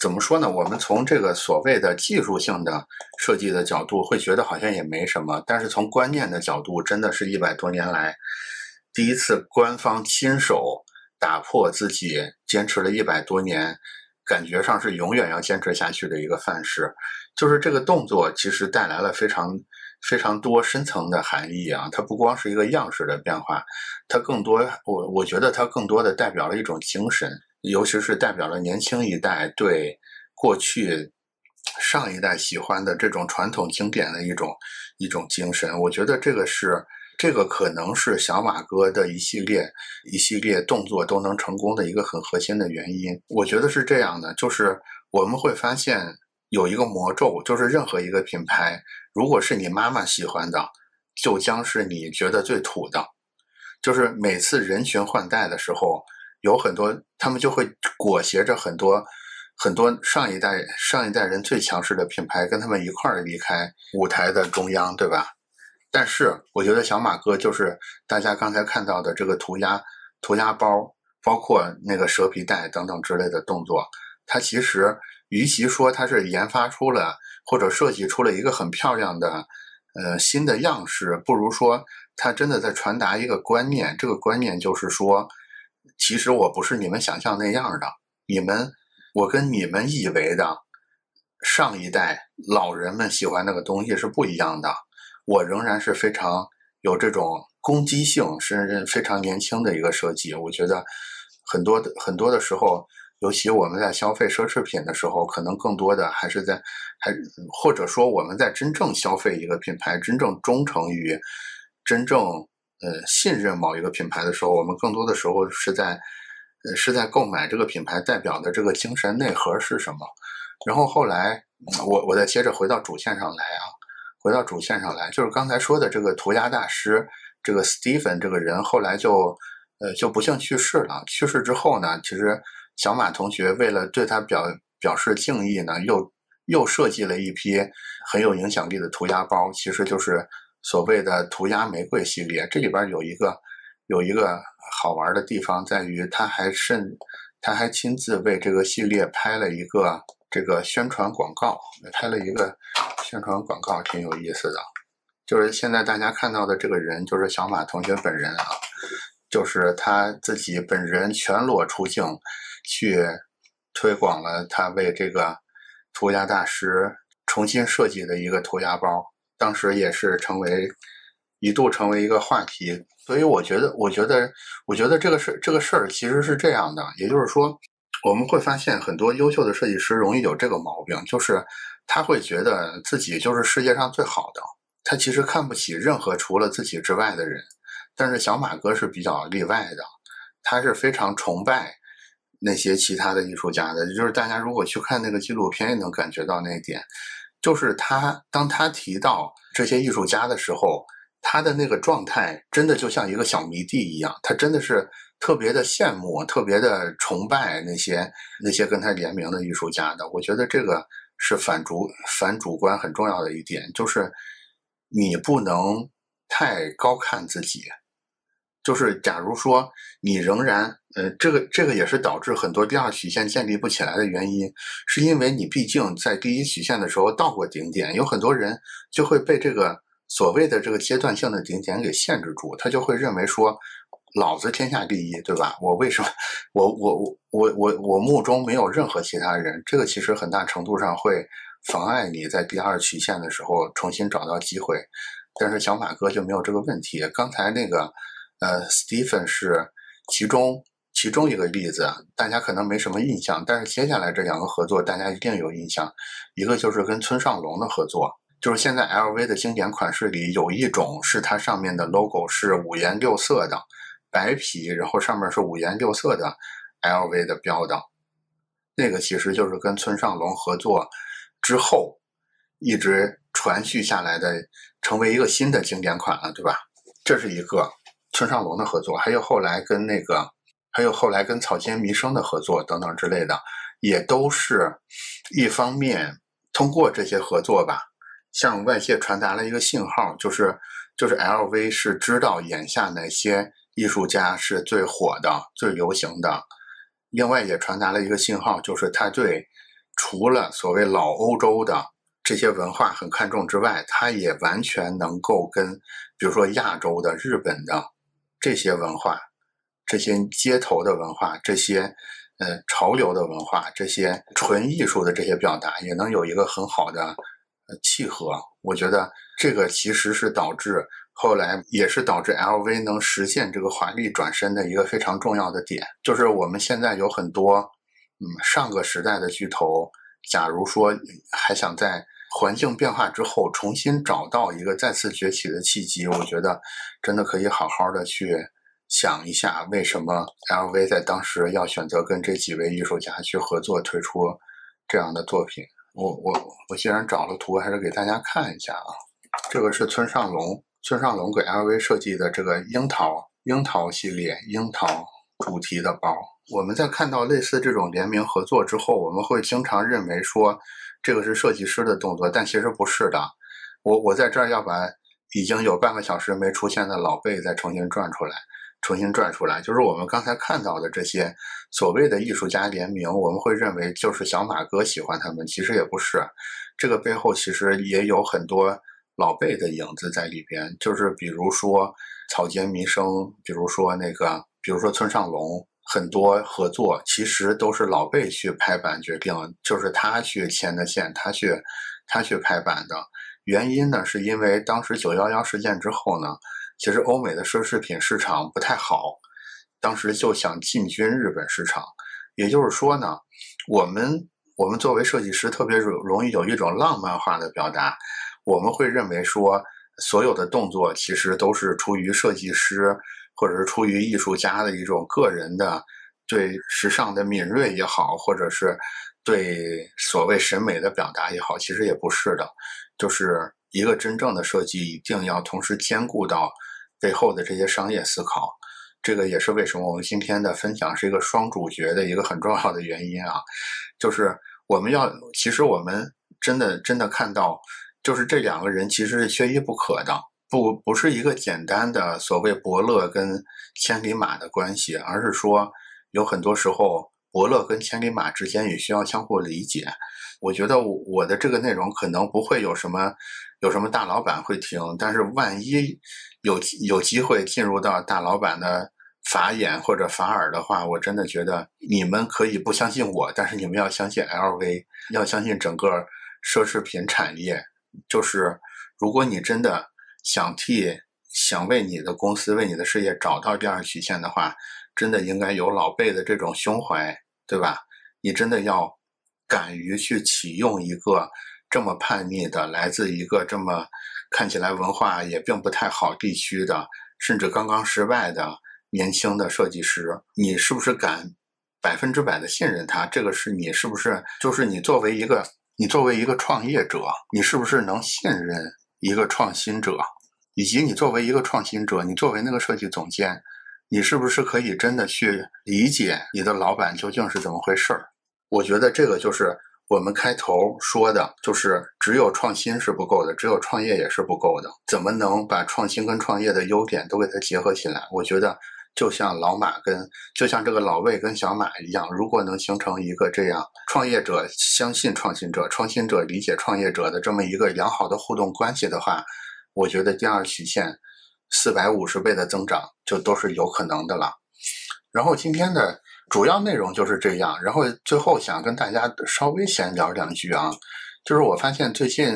怎么说呢？我们从这个所谓的技术性的设计的角度，会觉得好像也没什么，但是从观念的角度，真的是100多年来第一次官方亲手打破自己坚持了100多年。感觉上是永远要坚持下去的一个范式。就是这个动作其实带来了非常非常多深层的含义啊，它不光是一个样式的变化，它更多我觉得它更多的代表了一种精神，尤其是代表了年轻一代对过去上一代喜欢的这种传统经典的一种精神。我觉得这个可能是小马哥的一系列动作都能成功的一个很核心的原因。我觉得是这样的，就是我们会发现有一个魔咒，就是任何一个品牌，如果是你妈妈喜欢的，就将是你觉得最土的。就是每次人群换代的时候，有很多他们就会裹挟着很多很多上一代人最强势的品牌跟他们一块儿离开舞台的中央，对吧？但是我觉得小马哥就是大家刚才看到的这个涂鸦包，包括那个蛇皮袋等等之类的动作，它其实与其说它是研发出了或者设计出了一个很漂亮的新的样式，不如说它真的在传达一个观念。这个观念就是说，其实我不是你们想象那样的，我跟你们以为的上一代老人们喜欢那个东西是不一样的，我仍然是非常有这种攻击性，是非常年轻的一个设计。我觉得很多的时候，尤其我们在消费奢侈品的时候，可能更多的还是在，或者说我们在真正消费一个品牌，真正忠诚于，真正信任某一个品牌的时候，我们更多的时候是在购买这个品牌代表的这个精神内核是什么。然后后来我再接着回到主线上来，就是刚才说的这个涂鸦大师，这个 Stephen 这个人后来就不幸去世了。去世之后呢，其实小马同学为了对他表示敬意呢，又设计了一批很有影响力的涂鸦包，其实就是所谓的涂鸦玫瑰系列。这里边有一个好玩的地方在于，他还亲自为这个系列拍了一个这个宣传广告，挺有意思的。就是现在大家看到的这个人就是小马同学本人啊，就是他自己本人全裸出镜去推广了他为这个涂鸦大师重新设计的一个涂鸦包，当时也是一度成为一个话题。所以我觉得这个事儿其实是这样的，也就是说，我们会发现很多优秀的设计师容易有这个毛病，就是他会觉得自己就是世界上最好的，他其实看不起任何除了自己之外的人。但是小马哥是比较例外的，他是非常崇拜那些其他的艺术家的，就是大家如果去看那个纪录片也能感觉到那一点，就是当他提到这些艺术家的时候，他的那个状态真的就像一个小迷弟一样，他真的是特别的羡慕，特别的崇拜那些跟他联名的艺术家的。我觉得这个是反主观很重要的一点，就是你不能太高看自己。就是假如说你仍然这个也是导致很多第二曲线建立不起来的原因，是因为你毕竟在第一曲线的时候到过顶点，有很多人就会被这个所谓的这个阶段性的顶点给限制住，他就会认为说老子天下第一，对吧？我为什么我目中没有任何其他人。这个其实很大程度上会妨碍你在第二曲线的时候重新找到机会。但是小马哥就没有这个问题。刚才那个Stephen 是其中一个例子，大家可能没什么印象，但是接下来这两个合作大家一定有印象。一个就是跟村上隆的合作，就是现在 LV 的经典款式里有一种是它上面的 logo 是五颜六色的白皮，然后上面是五颜六色的 LV 的标的，那个其实就是跟村上隆合作之后一直传续下来的，成为一个新的经典款了，对吧？这是一个村上隆的合作，还有后来跟草间弥生的合作等等之类的，也都是一方面通过这些合作吧，向外界传达了一个信号，就是 LV 是知道眼下哪些艺术家是最火的、最流行的。另外也传达了一个信号，就是他对除了所谓老欧洲的这些文化很看重之外，他也完全能够跟比如说亚洲的、日本的这些文化、这些街头的文化、这些潮流的文化、这些纯艺术的这些表达也能有一个很好的契合。我觉得这个其实是导致后来也是导致 LV 能实现这个华丽转身的一个非常重要的点。就是我们现在有很多上个时代的巨头，假如说还想在环境变化之后重新找到一个再次崛起的契机，我觉得真的可以好好的去想一下，为什么 LV 在当时要选择跟这几位艺术家去合作推出这样的作品。我既然找了图，还是给大家看一下啊。这个是村上隆给 LV 设计的这个樱桃系列，樱桃主题的包。我们在看到类似这种联名合作之后，我们会经常认为说这个是设计师的动作，但其实不是的。我在这儿要把已经有半个小时没出现的老贝再重新转出来。就是我们刚才看到的这些所谓的艺术家联名，我们会认为就是小马哥喜欢他们，其实也不是。这个背后其实也有很多老贝的影子在里边，就是比如说草间弥生，比如说村上隆，很多合作其实都是老贝去拍板决定，就是他去牵的线，他去拍板的。原因呢，是因为当时911事件之后呢，其实欧美的奢侈品市场不太好，当时就想进军日本市场。也就是说呢，我们作为设计师特别容易有一种浪漫化的表达，我们会认为说所有的动作其实都是出于设计师或者是出于艺术家的一种个人的对时尚的敏锐也好，或者是对所谓审美的表达也好，其实也不是的。就是一个真正的设计一定要同时兼顾到背后的这些商业思考，这个也是为什么我们今天的分享是一个双主角的一个很重要的原因啊。就是其实我们真的看到，就是这两个人其实是缺一不可的，不是一个简单的所谓伯乐跟千里马的关系，而是说有很多时候伯乐跟千里马之间也需要相互理解。我觉得我的这个内容可能不会有什么大老板会听，但是万一有机会进入到大老板的法眼或者法耳的话，我真的觉得你们可以不相信我，但是你们要相信 LV， 要相信整个奢侈品产业。就是如果你真的想为你的公司为你的事业找到这样曲线的话，真的应该有老辈的这种胸怀，对吧？你真的要敢于去启用一个这么叛逆的，来自一个这么看起来文化也并不太好地区的，甚至刚刚失败的年轻的设计师，你是不是敢100%的信任他？这个是你是不是就是你作为一个创业者，你是不是能信任一个创新者？以及你作为一个创新者，你作为那个设计总监，你是不是可以真的去理解你的老板究竟是怎么回事？我觉得这个就是我们开头说的，就是只有创新是不够的，只有创业也是不够的，怎么能把创新跟创业的优点都给它结合起来？我觉得就像这个老魏跟小马一样，如果能形成一个这样创业者相信创新者，创新者理解创业者的这么一个良好的互动关系的话，我觉得第二曲线450倍的增长就都是有可能的了。然后今天的主要内容就是这样，然后最后想跟大家稍微闲聊两句啊，就是我发现最近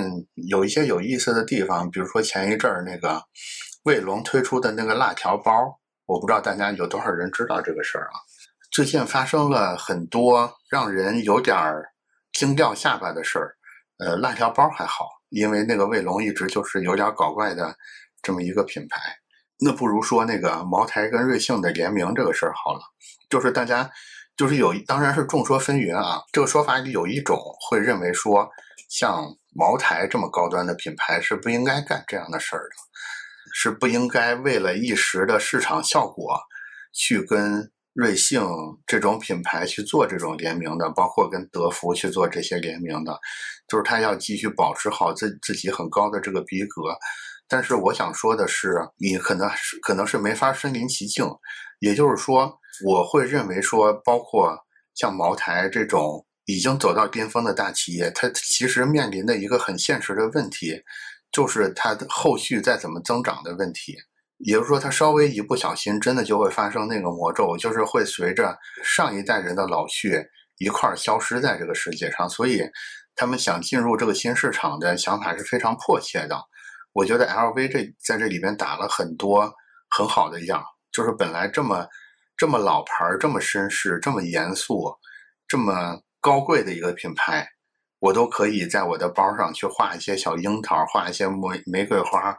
有一些有意思的地方，比如说前一阵儿那个卫龙推出的那个辣条包，我不知道大家有多少人知道这个事儿啊。最近发生了很多让人有点惊掉下巴的事儿，辣条包还好，因为那个卫龙一直就是有点搞怪的这么一个品牌。那不如说那个茅台跟瑞幸的联名这个事儿好了，就是大家就是当然是众说纷纭啊。这个说法里有一种会认为说，像茅台这么高端的品牌是不应该干这样的事儿的，是不应该为了一时的市场效果去跟瑞幸这种品牌去做这种联名的，包括跟德芙去做这些联名的，就是他要继续保持好自己很高的这个逼格。但是我想说的是，你可能是没法身临其境，也就是说我会认为说，包括像茅台这种已经走到巅峰的大企业，它其实面临的一个很现实的问题，就是它后续再怎么增长的问题。也就是说它稍微一不小心真的就会发生那个魔咒，就是会随着上一代人的老去一块消失在这个世界上，所以他们想进入这个新市场的想法是非常迫切的。我觉得 LV 在这里边打了很多很好的样，就是本来这么老牌这么绅士这么严肃这么高贵的一个品牌，我都可以在我的包上去画一些小樱桃，画一些玫瑰花，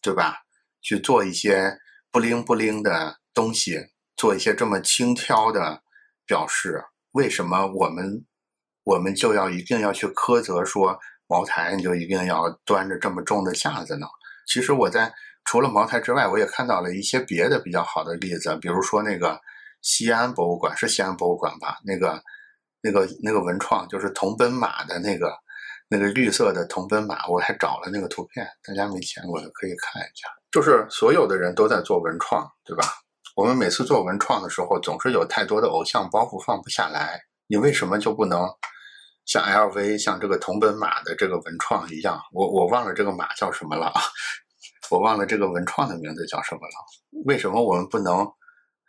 对吧？去做一些不灵不灵的东西，做一些这么轻佻的表示。为什么我们就要一定要去苛责说茅台你就一定要端着这么重的架子呢？其实我在除了茅台之外，我也看到了一些别的比较好的例子，比如说那个西安博物馆，是西安博物馆吧？那个文创就是铜奔马的那个绿色的铜奔马，我还找了那个图片，大家没见过的可以看一下。就是所有的人都在做文创，对吧？我们每次做文创的时候，总是有太多的偶像包袱放不下来，你为什么就不能像 LV 像这个铜奔马的这个文创一样？我忘了这个马叫什么了，我忘了这个文创的名字叫什么了。为什么我们不能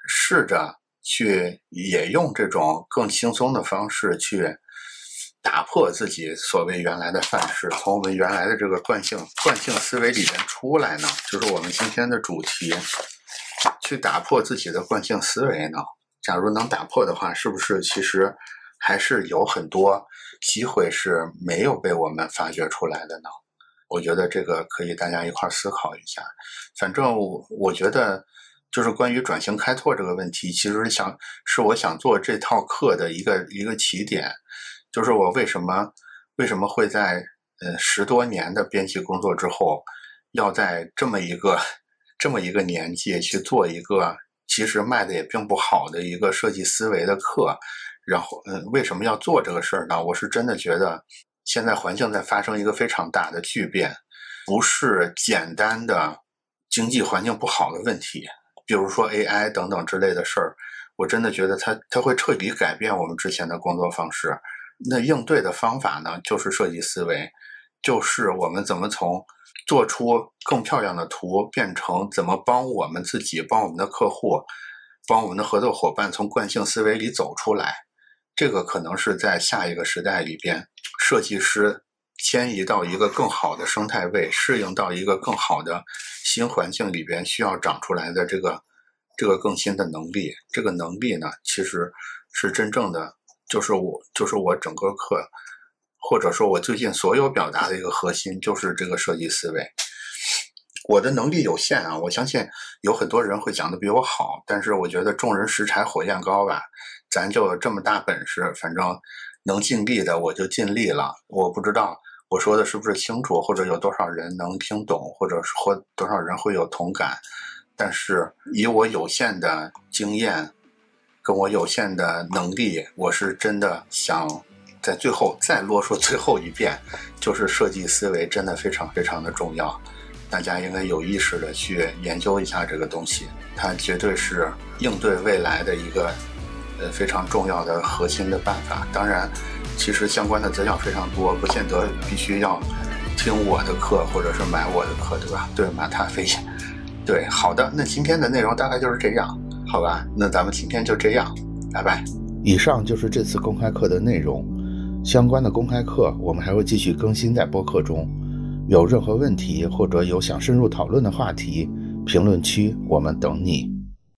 试着去也用这种更轻松的方式去打破自己所谓原来的范式，从我们原来的这个惯性思维里面出来呢？就是我们今天的主题，去打破自己的惯性思维呢？假如能打破的话，是不是其实还是有很多机会是没有被我们发掘出来的呢？我觉得这个可以大家一块思考一下。反正我觉得就是关于转型开拓这个问题，其实是我想做这套课的一个起点。就是我为什么会在10多年的编辑工作之后，要在这么一个年纪去做一个其实卖的也并不好的一个设计思维的课。然后为什么要做这个事儿呢？我是真的觉得现在环境在发生一个非常大的巨变，不是简单的经济环境不好的问题，比如说 AI 等等之类的事儿，我真的觉得它会彻底改变我们之前的工作方式。那应对的方法呢，就是设计思维，就是我们怎么从做出更漂亮的图变成怎么帮我们自己、帮我们的客户、帮我们的合作伙伴从惯性思维里走出来。这个可能是在下一个时代里边，设计师迁移到一个更好的生态位，适应到一个更好的新环境里边需要长出来的这个更新的能力。这个能力呢，其实是真正的就是我整个课，或者说我最近所有表达的一个核心，就是这个设计思维。我的能力有限啊，我相信有很多人会讲的比我好，但是我觉得众人拾柴火焰高吧，咱就这么大本事，反正能尽力的我就尽力了。我不知道我说的是不是清楚，或者有多少人能听懂，或者说多少人会有同感，但是以我有限的经验跟我有限的能力，我是真的想在最后再啰嗦最后一遍，就是设计思维真的非常非常的重要，大家应该有意识的去研究一下这个东西，它绝对是应对未来的一个非常重要的核心的办法。当然其实相关的资料非常多，不见得必须要听我的课或者是买我的课，对吧？对，马踏飞。对，好的，那今天的内容大概就是这样，好吧，那咱们今天就这样，拜拜。以上就是这次公开课的内容，相关的公开课我们还会继续更新在播客中，有任何问题或者有想深入讨论的话题，评论区我们等你。